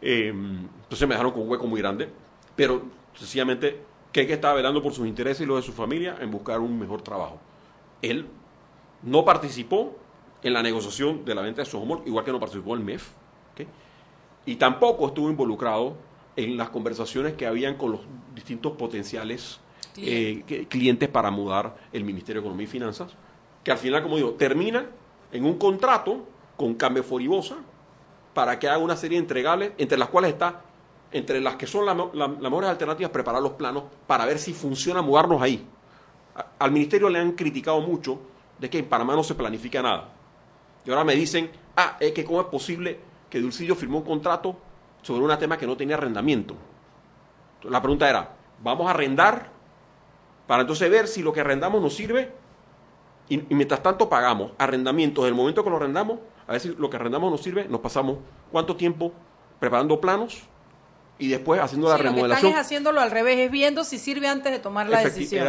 Entonces me dejaron con un hueco muy grande, pero sencillamente Keke estaba velando por sus intereses y los de su familia en buscar un mejor trabajo. Él no participó en la negociación de la venta de Soho Mall, igual que no participó el MEF. ¿Okay? Y tampoco estuvo involucrado en las conversaciones que habían con los distintos potenciales clientes para mudar el Ministerio de Economía y Finanzas, que al final, como digo, termina en un contrato con Cambefort y Boza para que haga una serie de entregables, entre las que son las mejores alternativas, preparar los planos para ver si funciona mudarnos ahí. Al Ministerio le han criticado mucho de que en Panamá no se planifica nada. Y ahora me dicen, es que cómo es posible que Dulcidio firmó un contrato sobre un tema que no tenía arrendamiento. Entonces, la pregunta era, ¿vamos a arrendar para entonces ver si lo que arrendamos nos sirve? Y mientras tanto pagamos arrendamientos del momento que lo arrendamos, a ver si lo que arrendamos nos sirve. Nos pasamos cuánto tiempo preparando planos y después haciendo la remodelación. Lo que están es haciéndolo al revés, es viendo si sirve antes de tomar la decisión.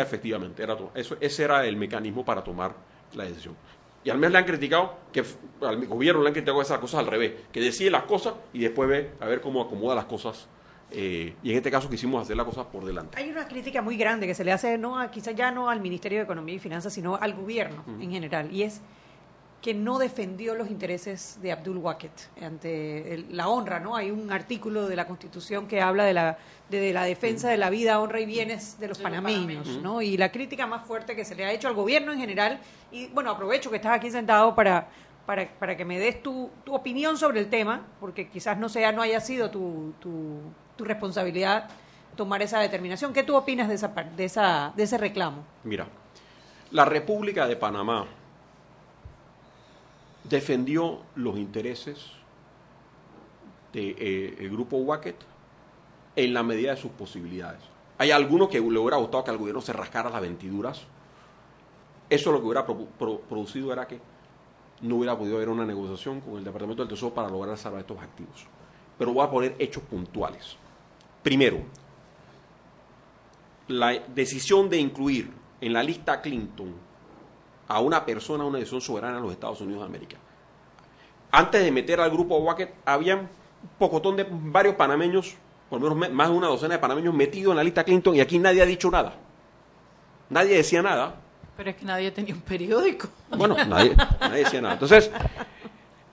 Ese era el mecanismo para tomar la decisión. Y al mes le han criticado, que al gobierno le han criticado esas cosas al revés, que decide las cosas y después ve a ver cómo acomoda las cosas. Y en este caso quisimos hacer las cosas por delante. Hay una crítica muy grande que se le hace, quizás ya no al Ministerio de Economía y Finanzas, sino al gobierno en general, y es que no defendió los intereses de Abdul Wackett ante la honra, ¿no? Hay un artículo de la Constitución que habla de la defensa de la vida, honra y bienes de los panameños, ¿no? Y la crítica más fuerte que se le ha hecho al gobierno en general, y bueno, aprovecho que estás aquí sentado para que me des tu opinión sobre el tema, porque quizás no haya sido tu responsabilidad tomar esa determinación. ¿Qué tú opinas de ese reclamo? Mira, la República de Panamá defendió los intereses del grupo Wackett en la medida de sus posibilidades. Hay algunos que le hubiera gustado que al gobierno se rascara las vestiduras. Eso lo que hubiera producido era que no hubiera podido haber una negociación con el Departamento del Tesoro para lograr salvar estos activos. Pero voy a poner hechos puntuales. Primero, la decisión de incluir en la lista Clinton a una persona, una decisión soberana de los Estados Unidos de América. Antes de meter al grupo Wackett, había un pocotón de varios panameños, por lo menos más de una docena de panameños metidos en la lista Clinton, y aquí nadie ha dicho nada. Nadie decía nada. Pero es que nadie tenía un periódico. Bueno, nadie decía nada. Entonces,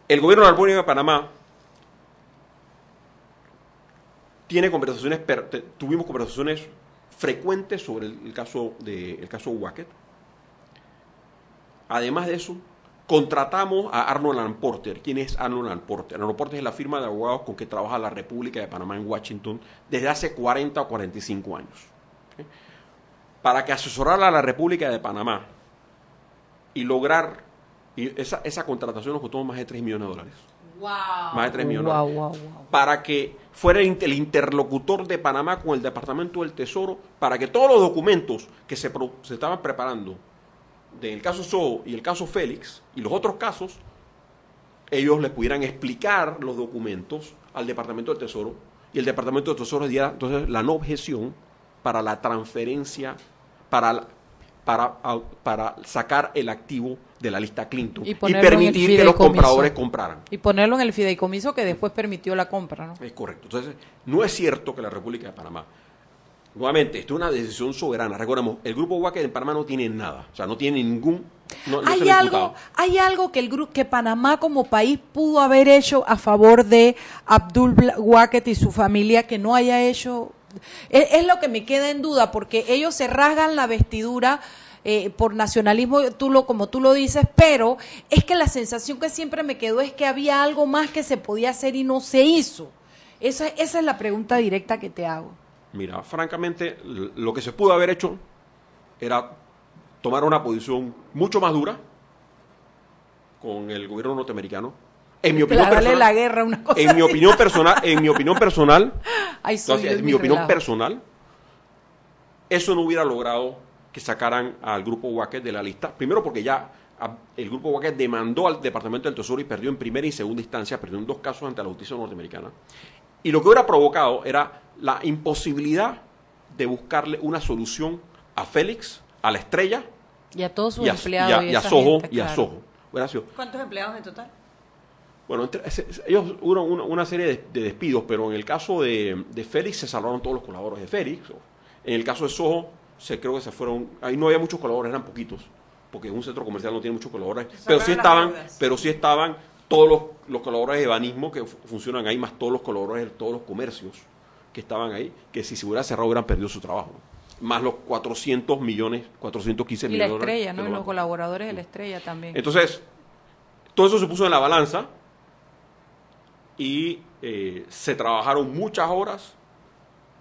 el gobierno de la República de Panamá tuvimos conversaciones frecuentes sobre el caso Wackett. Además de eso, contratamos a Arnold & Porter. ¿Quién es Arnold & Porter? Arnold & Porter es la firma de abogados con que trabaja la República de Panamá en Washington desde hace 40 o 45 años. ¿Okay? Para que asesorara a la República de Panamá y lograr esa contratación nos costó más de $3 millones. ¡Wow! Más de $3 millones. Wow. Para que fuera el interlocutor de Panamá con el Departamento del Tesoro, para que todos los documentos que se estaban preparando del caso Soho y el caso Félix y los otros casos, ellos les pudieran explicar los documentos al Departamento del Tesoro y el Departamento de Tesoros diera entonces la no objeción para la transferencia, para sacar el activo de la lista Clinton y permitir que los compradores compraran. Y ponerlo en el fideicomiso que después permitió la compra, ¿no? Es correcto. Entonces, no es cierto que la República de Panamá, nuevamente, esto es una decisión soberana. Recordemos, el Grupo Wackett en Panamá no tiene nada, o sea, no tiene ningún... ¿Hay algo que que Panamá como país pudo haber hecho a favor de Abdul Wackett y su familia que no haya hecho? Es lo que me queda en duda, porque ellos se rasgan la vestidura por nacionalismo, como tú lo dices, pero es que la sensación que siempre me quedó es que había algo más que se podía hacer y no se hizo. Esa es la pregunta directa que te hago. Mira, francamente, lo que se pudo haber hecho era tomar una posición mucho más dura con el gobierno norteamericano. En mi opinión personal, la guerra, una cosa en mi opinión personal, eso no hubiera logrado que sacaran al Grupo Wackett de la lista. Primero porque ya el Grupo Wackett demandó al Departamento del Tesoro y perdió en primera y segunda instancia, perdió en 2 casos ante la justicia norteamericana. Y lo que hubiera provocado era la imposibilidad de buscarle una solución a Félix, a La Estrella y a todos sus empleados y a Soho. ¿Cuántos empleados en total? Bueno, ellos hubo una serie de despidos, pero en el caso de Félix se salvaron todos los colaboradores de Félix. En el caso de Soho, creo que se fueron, ahí no había muchos colaboradores, eran poquitos, porque un centro comercial no tiene muchos colaboradores, pero sí estaban todos los colaboradores de Banismo que funcionan ahí, más todos los colaboradores de todos los comercios que estaban ahí, que si se hubiera cerrado hubieran perdido su trabajo, ¿no? Más los 415 millones. Y La Estrella, ¿no? Los colaboradores de La Estrella también. Entonces, todo eso se puso en la balanza. Y se trabajaron muchas horas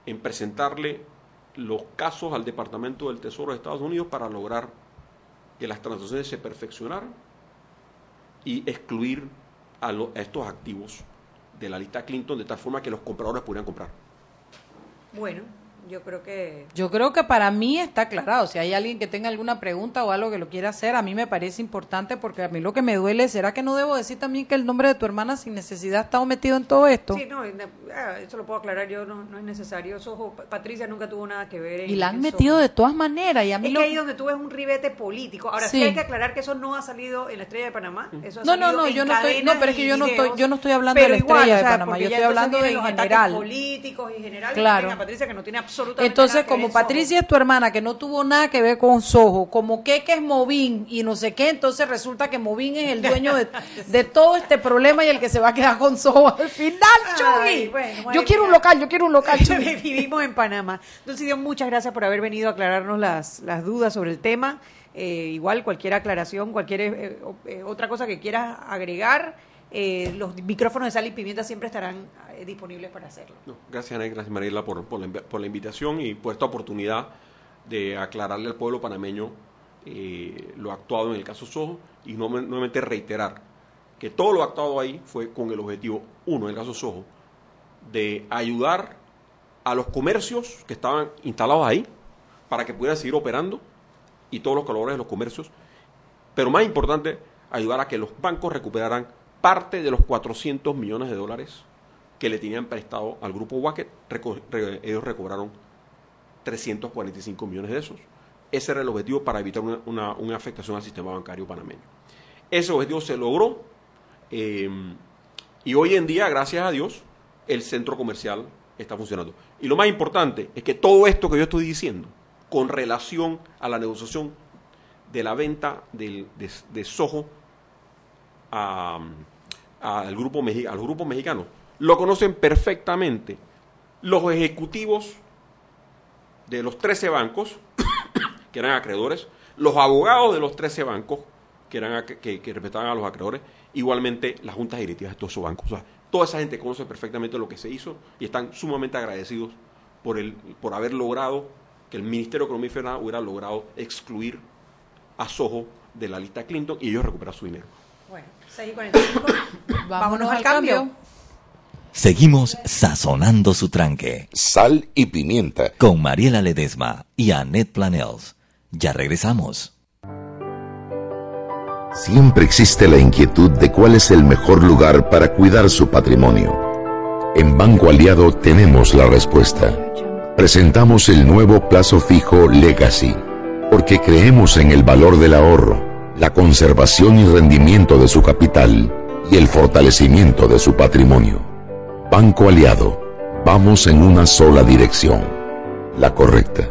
en presentarle los casos al Departamento del Tesoro de Estados Unidos para lograr que las transacciones se perfeccionaran y excluir a estos activos de la lista Clinton de tal forma que los compradores pudieran comprar. Bueno, yo creo que para mí está aclarado. Si hay alguien que tenga alguna pregunta o algo que lo quiera hacer, a mí me parece importante, porque a mí lo que me duele, ¿será que no debo decir también que el nombre de tu hermana sin necesidad ha estado metido en todo esto? Sí, no, eso lo puedo aclarar yo, no es necesario. Soho, Patricia nunca tuvo nada que ver. Y la han metido de todas maneras. Y a mí ahí donde tú ves un ribete político. Ahora sí hay que aclarar que eso no ha salido en La Estrella de Panamá. Eso ha salido yo no estoy hablando de la Estrella de Panamá, yo estoy hablando de en general, claro. A Patricia que no tiene absolutamente. Entonces, como Patricia es tu hermana, que no tuvo nada que ver con Soho, como que es Movín y no sé qué, entonces resulta que Movín es el dueño de todo este problema y el que se va a quedar con Soho al final, Chugui. Bueno, yo quiero un local, Chugui. Vivimos en Panamá. Dulcidio, muchas gracias por haber venido a aclararnos las dudas sobre el tema. Igual, cualquier aclaración, cualquier otra cosa que quieras agregar, los micrófonos de Sal y Pimienta siempre estarán disponibles para hacerlo. Gracias, Ana, gracias, Mariela, por la invitación y por esta oportunidad de aclararle al pueblo panameño lo actuado en el caso Soho, y nuevamente reiterar que todo lo actuado ahí fue con el objetivo, uno, en el caso Soho, de ayudar a los comercios que estaban instalados ahí para que pudieran seguir operando y todos los colaboradores de los comercios, pero más importante, ayudar a que los bancos recuperaran parte de los $400 millones que le tenían prestado al Grupo Wackett. Ellos recobraron 345 millones de esos. Ese era el objetivo para evitar una afectación al sistema bancario panameño. Ese objetivo se logró y hoy en día, gracias a Dios, el centro comercial está funcionando. Y lo más importante es que todo esto que yo estoy diciendo con relación a la negociación de la venta de Soho a los grupos mexicanos, lo conocen perfectamente los ejecutivos de los 13 bancos que eran acreedores, los abogados de los 13 bancos que representaban a los acreedores, igualmente las juntas directivas de todos esos bancos. O sea, toda esa gente conoce perfectamente lo que se hizo y están sumamente agradecidos por haber logrado que el Ministerio de Economía y Finanzas hubiera logrado excluir a Soho de la lista Clinton y ellos recuperar su dinero. Bueno, 6:45. Vámonos al cambio. Seguimos sazonando su tranque. Sal y pimienta. Con Mariela Ledesma y Annette Planells. Ya regresamos. Siempre existe la inquietud de cuál es el mejor lugar para cuidar su patrimonio. En Banco Aliado tenemos la respuesta. Presentamos el nuevo plazo fijo Legacy, porque creemos en el valor del ahorro, la conservación y rendimiento de su capital y el fortalecimiento de su patrimonio. Banco Aliado, vamos en una sola dirección, la correcta.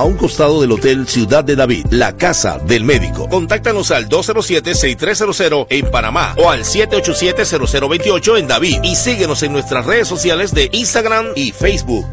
a un costado del Hotel Ciudad de David. La Casa del Médico. Contáctanos al 207-6300 en Panamá o al 787-0028 en David y síguenos en nuestras redes sociales de Instagram y Facebook.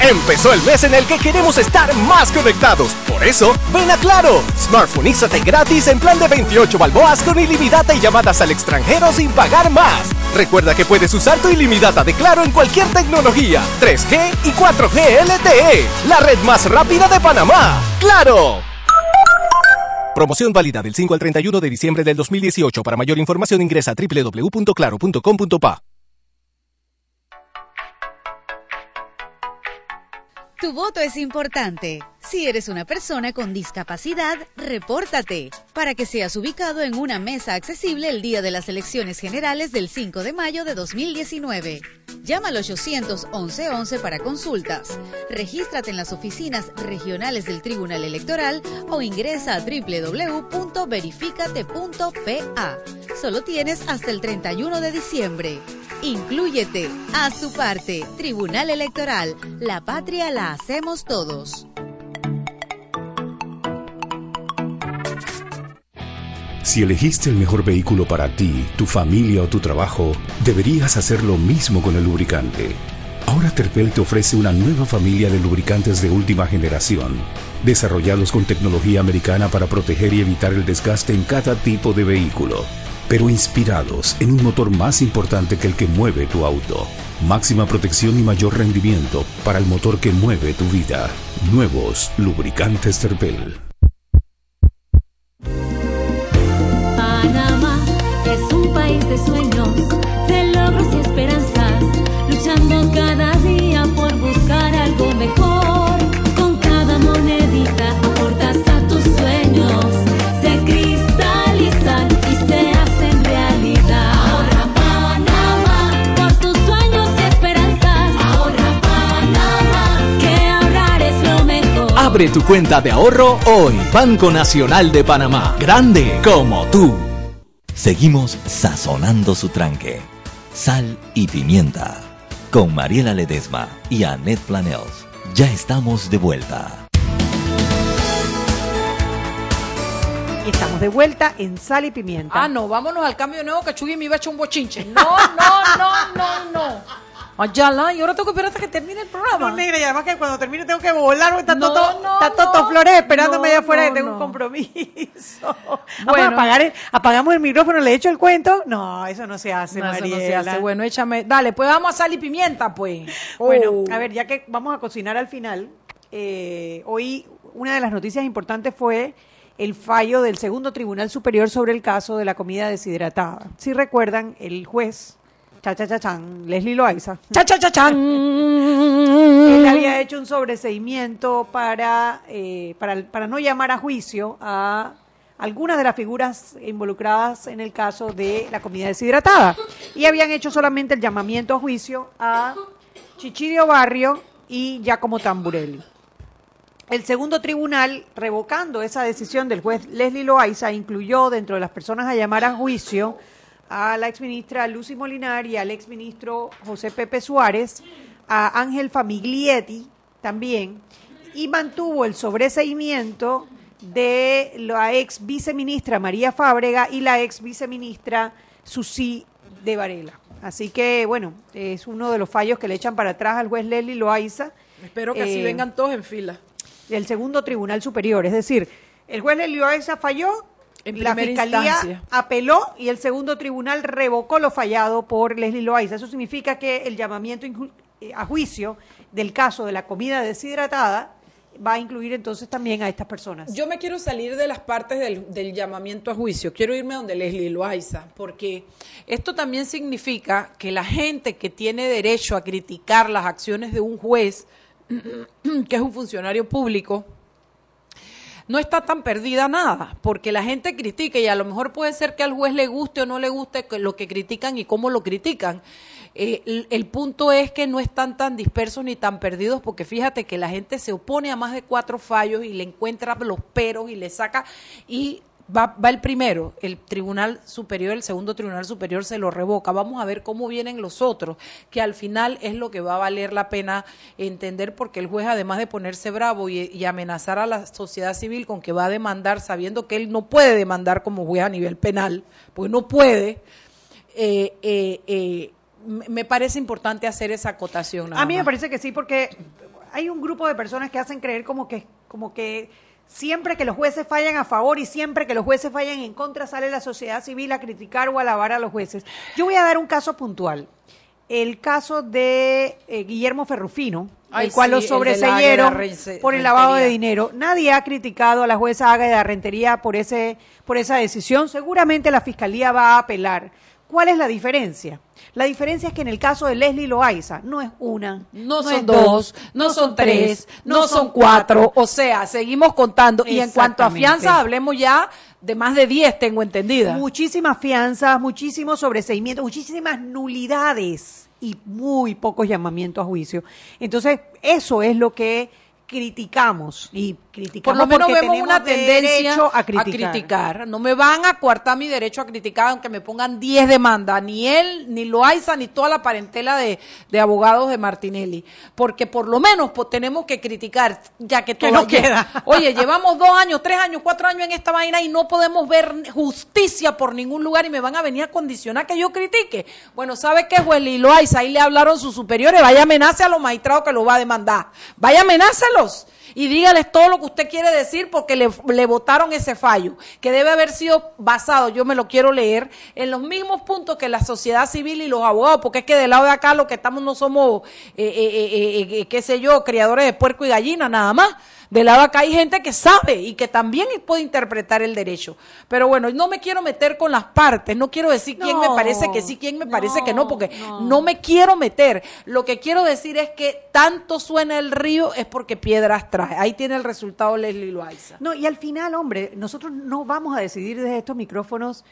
Empezó el mes en el que queremos estar más conectados. Por eso, ven a Claro. Smartphoneízate gratis en plan de 28 balboas con ilimitada y llamadas al extranjero sin pagar más. Recuerda que puedes usar tu ilimitada de Claro en cualquier tecnología, 3G y 4G LTE. La red más rápida de Panamá. ¡Claro! Promoción válida del 5 al 31 de diciembre del 2018. Para mayor información ingresa a www.claro.com.pa. Tu voto es importante. Si eres una persona con discapacidad, repórtate para que seas ubicado en una mesa accesible el día de las elecciones generales del 5 de mayo de 2019. Llama al 800-1111 para consultas. Regístrate en las oficinas regionales del Tribunal Electoral o ingresa a www.verificate.pa. Solo tienes hasta el 31 de diciembre. Inclúyete, haz tu parte. Tribunal Electoral, la patria la hacemos todos. Si elegiste el mejor vehículo para ti, tu familia o tu trabajo, deberías hacer lo mismo con el lubricante. Ahora Terpel te ofrece una nueva familia de lubricantes de última generación, desarrollados con tecnología americana para proteger y evitar el desgaste en cada tipo de vehículo, pero inspirados en un motor más importante que el que mueve tu auto. Máxima protección y mayor rendimiento para el motor que mueve tu vida. Nuevos lubricantes Terpel. De sueños, de logros y esperanzas, luchando cada día por buscar algo mejor. Con cada monedita aportas a tus sueños, se cristalizan y se hacen realidad. Ahorra Panamá, por tus sueños y esperanzas. Ahorra Panamá, que ahorrar es lo mejor. Abre tu cuenta de ahorro hoy. Banco Nacional de Panamá, grande como tú. Seguimos sazonando su tranque. Sal y pimienta. Con Mariela Ledesma y Annette Planells. Ya estamos de vuelta. Estamos de vuelta en Sal y Pimienta. Ah, no, vámonos al cambio nuevo que Chuy me iba a echar un bochinche. No. Allá la, y ahora tengo que esperar hasta que termine el programa. No, negra, y además que cuando termine tengo que volar, está Toto Flores esperándome allá afuera que tengo un compromiso. Bueno, apagamos el micrófono, le echo el cuento. No, eso no se hace, Mariela. Eso no se hace. Bueno, échame, dale, pues vamos a Sal y Pimienta, pues. Bueno, a ver, ya que vamos a cocinar al final, hoy una de las noticias importantes fue el fallo del Segundo Tribunal Superior sobre el caso de la comida deshidratada. Si recuerdan, el juez... Leslie Loaiza. Él había hecho un sobreseimiento para no llamar a juicio a algunas de las figuras involucradas en el caso de la comida deshidratada. Y habían hecho solamente el llamamiento a juicio a Chichirio Barrio y Giacomo Tamburelli. El segundo tribunal, revocando esa decisión del juez Leslie Loaiza, incluyó dentro de las personas a llamar a juicio a la exministra Lucy Molinar y al exministro José Pepe Suárez, a Ángel Famiglietti también, y mantuvo el sobreseimiento de la ex viceministra María Fábrega y la ex viceministra Susy de Varela. Así que, bueno, es uno de los fallos que le echan para atrás al juez Leslie Loaiza. Espero que así vengan todos en fila. Del Segundo Tribunal Superior, es decir... El juez Leslie Loaiza falló, en la Fiscalía apeló y el segundo tribunal revocó lo fallado por Leslie Loaiza. Eso significa que el llamamiento a juicio del caso de la comida deshidratada va a incluir entonces también a estas personas. Yo me quiero salir de las partes del llamamiento a juicio, quiero irme donde Leslie Loaiza, porque esto también significa que la gente que tiene derecho a criticar las acciones de un juez, que es un funcionario público, no está tan perdida nada, porque la gente critica y a lo mejor puede ser que al juez le guste o no le guste lo que critican y cómo lo critican. El punto es que no están tan dispersos ni tan perdidos, porque fíjate que la gente se opone a más de 4 fallos y le encuentra los peros y le saca, y va el primero, el Tribunal Superior, el segundo Tribunal Superior se lo revoca. Vamos a ver cómo vienen los otros, que al final es lo que va a valer la pena entender, porque el juez, además de ponerse bravo y amenazar a la sociedad civil con que va a demandar, sabiendo que él no puede demandar como juez a nivel penal, pues no puede, me parece importante hacer esa acotación. A mí me parece que sí, porque hay un grupo de personas que hacen creer como que siempre que los jueces fallan a favor y siempre que los jueces fallan en contra sale la sociedad civil a criticar o a alabar a los jueces. Yo voy a dar un caso puntual, el caso de Guillermo Ferrufino, el cual lo sobreseyeron por el lavado de dinero. Nadie ha criticado a la jueza Aga de la Rentería por esa decisión. Seguramente la Fiscalía va a apelar. ¿Cuál es la diferencia? La diferencia es que en el caso de Leslie Loaiza no es una, no son dos, no son tres, no son 4, o sea, seguimos contando. Y en cuanto a fianzas, hablemos ya de más de 10, tengo entendida. Muchísimas fianzas, muchísimos sobreseimientos, muchísimas nulidades y muy pocos llamamientos a juicio. Entonces, eso es lo que criticamos. Por lo menos vemos una tendencia a criticar. No me van a coartar mi derecho a criticar aunque me pongan 10 demandas, ni él, ni Loaiza, ni toda la parentela de abogados de Martinelli, porque por lo menos tenemos que criticar, ya que todo nos queda. Oye, llevamos 2 años, 3 años, 4 años en esta vaina y no podemos ver justicia por ningún lugar y me van a venir a condicionar que yo critique. Bueno, ¿sabe qué, juez Loaiza? Ahí le hablaron sus superiores, vaya amenaza a los magistrados que lo va a demandar, vaya amenázalo y dígales todo lo que usted quiere decir, porque le votaron ese fallo, que debe haber sido basado, yo me lo quiero leer, en los mismos puntos que la sociedad civil y los abogados, porque es que del lado de acá lo que estamos no somos, qué sé yo, criadores de puerco y gallina, nada más. Del lado de acá hay gente que sabe y que también puede interpretar el derecho. Pero bueno, no me quiero meter con las partes, no quiero decir quién me parece que sí, quién me parece que no, porque no me quiero meter. Lo que quiero decir es que tanto suena el río es porque piedras trae. Ahí tiene el resultado Leslie Loaiza. No, y al final, hombre, nosotros no vamos a decidir desde estos micrófonos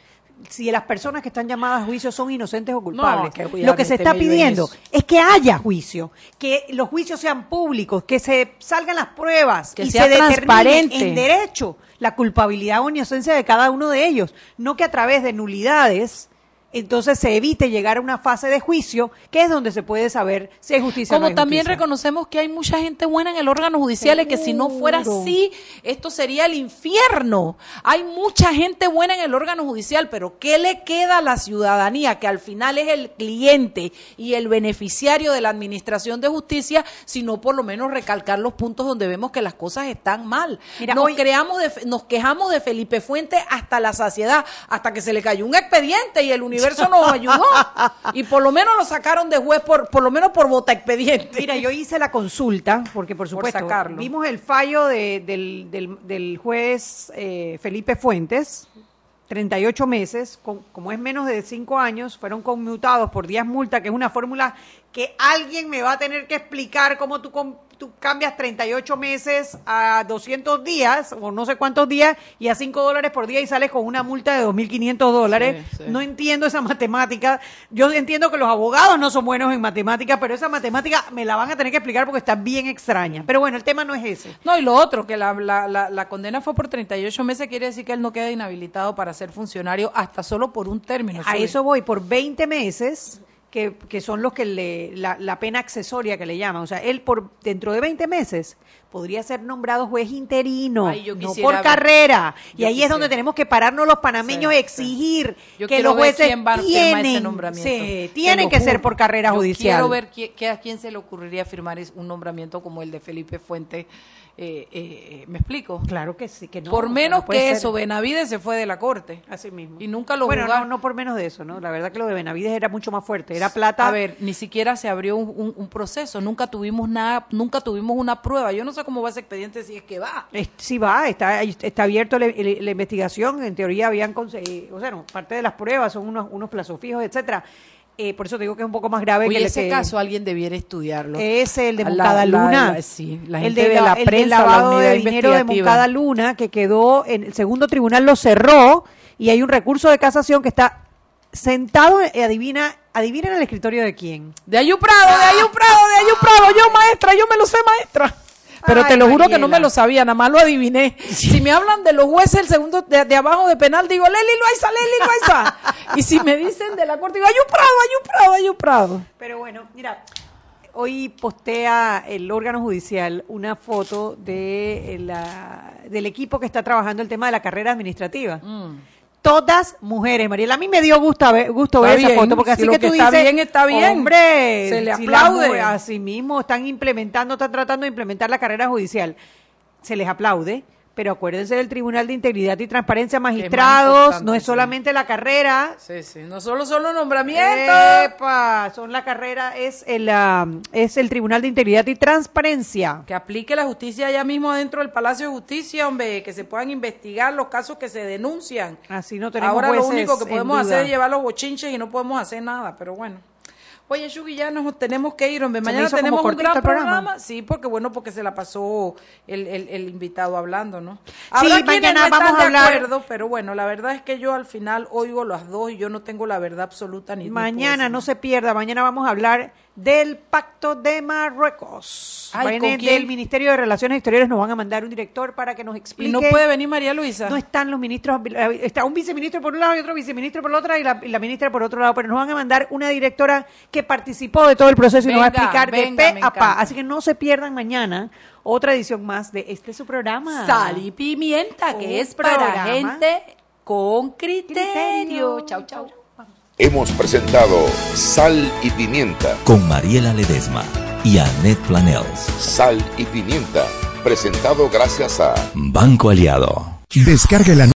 si las personas que están llamadas a juicio son inocentes o culpables. Lo que se está pidiendo es que haya juicio, que los juicios sean públicos, que se salgan las pruebas y se determine en derecho la culpabilidad o inocencia de cada uno de ellos, no que a través de nulidades entonces se evite llegar a una fase de juicio, que es donde se puede saber si hay justicia o no hay justicia. Como también reconocemos que hay mucha gente buena en el órgano judicial, y que si no fuera así, esto sería el infierno. Hay mucha gente buena en el órgano judicial, pero ¿qué le queda a la ciudadanía, que al final es el cliente y el beneficiario de la administración de justicia, sino por lo menos recalcar los puntos donde vemos que las cosas están mal? Mira, nos quejamos de Felipe Fuentes hasta la saciedad, hasta que se le cayó un expediente y el universo nos ayudó y por lo menos lo sacaron de juez por lo menos por vota expediente. Mira, yo hice la consulta porque por supuesto vimos el fallo del juez Felipe Fuentes, 38 meses, como es menos de 5 años, fueron conmutados por 10 multas, que es una fórmula que alguien me va a tener que explicar cómo tú cambias 38 meses a 200 días o no sé cuántos días y a $5 por día y sales con una multa de $2,500. Sí. No entiendo esa matemática. Yo entiendo que los abogados no son buenos en matemática, pero esa matemática me la van a tener que explicar porque está bien extraña. Pero bueno, el tema no es ese. No, y lo otro, que la condena fue por 38 meses, quiere decir que él no queda inhabilitado para ser funcionario hasta solo por un término. A eso voy, por 20 meses... Que son los que la pena accesoria que le llaman. O sea, él dentro de 20 meses podría ser nombrado juez interino, no por carrera. Y ahí es donde tenemos que pararnos los panameños y exigir que los jueces tienen que ser por carrera judicial. Yo quiero ver a quién se le ocurriría firmar un nombramiento como el de Felipe Fuentes. ¿Me explico? Claro que sí. Que no, por menos que eso, Benavides se fue de la corte. Así mismo. Y nunca lo jugaron. No, no por menos de eso, ¿no? La verdad que lo de Benavides era mucho más fuerte. Era plata. A ver, ni siquiera se abrió un proceso. Nunca tuvimos nada, nunca tuvimos una prueba. Yo no sé cómo va ese expediente, si es que va. Sí va, está abierto la investigación. En teoría habían conseguido, parte de las pruebas son unos plazos fijos, etcétera. Por eso te digo que es un poco más grave. Oye, que ese caso alguien debiera estudiarlo. Es el de Moncada Luna. Sí, la gente el de la prensa, el lavado de dinero de Moncada Luna, que quedó en el segundo tribunal, lo cerró y hay un recurso de casación que está sentado, adivina en el escritorio de quién. De Ayu Prado, de Ayu Prado. Yo, maestra, yo me lo sé, maestra. Pero te lo juro, Mariela, que no me lo sabía, nada más lo adiviné. Sí. Si me hablan de los jueces del segundo de abajo de penal, digo, Leslie Loaiza. Y si me dicen de la corte, digo, Ayu Prado. Pero bueno, mira, hoy postea el órgano judicial una foto del equipo que está trabajando el tema de la carrera administrativa. Todas mujeres, Mariela. A mí me dio gusto ver esa foto, porque así que tú dices, está bien. Hombre, se le aplaude. Así mismo están tratando de implementar la carrera judicial. Se les aplaude, pero acuérdense del Tribunal de Integridad y Transparencia, magistrados, no es solamente la carrera. Sí, sí, no solo los nombramientos. Epa, son la carrera, es el Tribunal de Integridad y Transparencia. Que aplique la justicia allá mismo dentro del Palacio de Justicia, hombre, que se puedan investigar los casos que se denuncian. Así no tenemos jueces. Ahora lo único que podemos hacer es llevar los bochinches y no podemos hacer nada, pero bueno. Oye, Shugi, ya nos tenemos que ir, hombre. Mañana tenemos un gran programa. Sí, porque se la pasó el invitado hablando, ¿no? Habrá sí, mañana no vamos a hablar. De acuerdo, pero bueno, la verdad es que yo al final oigo las dos y yo no tengo la verdad absoluta ni. Mañana no se pierda, mañana vamos a hablar del Pacto de Marruecos. Del Ministerio de Relaciones Exteriores nos van a mandar un director para que nos explique. ¿Y no puede venir María Luisa? No están los ministros, está un viceministro por un lado y otro viceministro por el otro y la ministra por otro lado, pero nos van a mandar una directora que participó de todo el proceso y nos va a explicar de pe a pa. Así que no se pierdan mañana otra edición más de su programa. Sal y Pimienta, que es para gente con criterio. Chau, chau. Hemos presentado Sal y Pimienta con Mariela Ledesma y Annette Planells. Sal y Pimienta, presentado gracias a Banco Aliado. Descarga la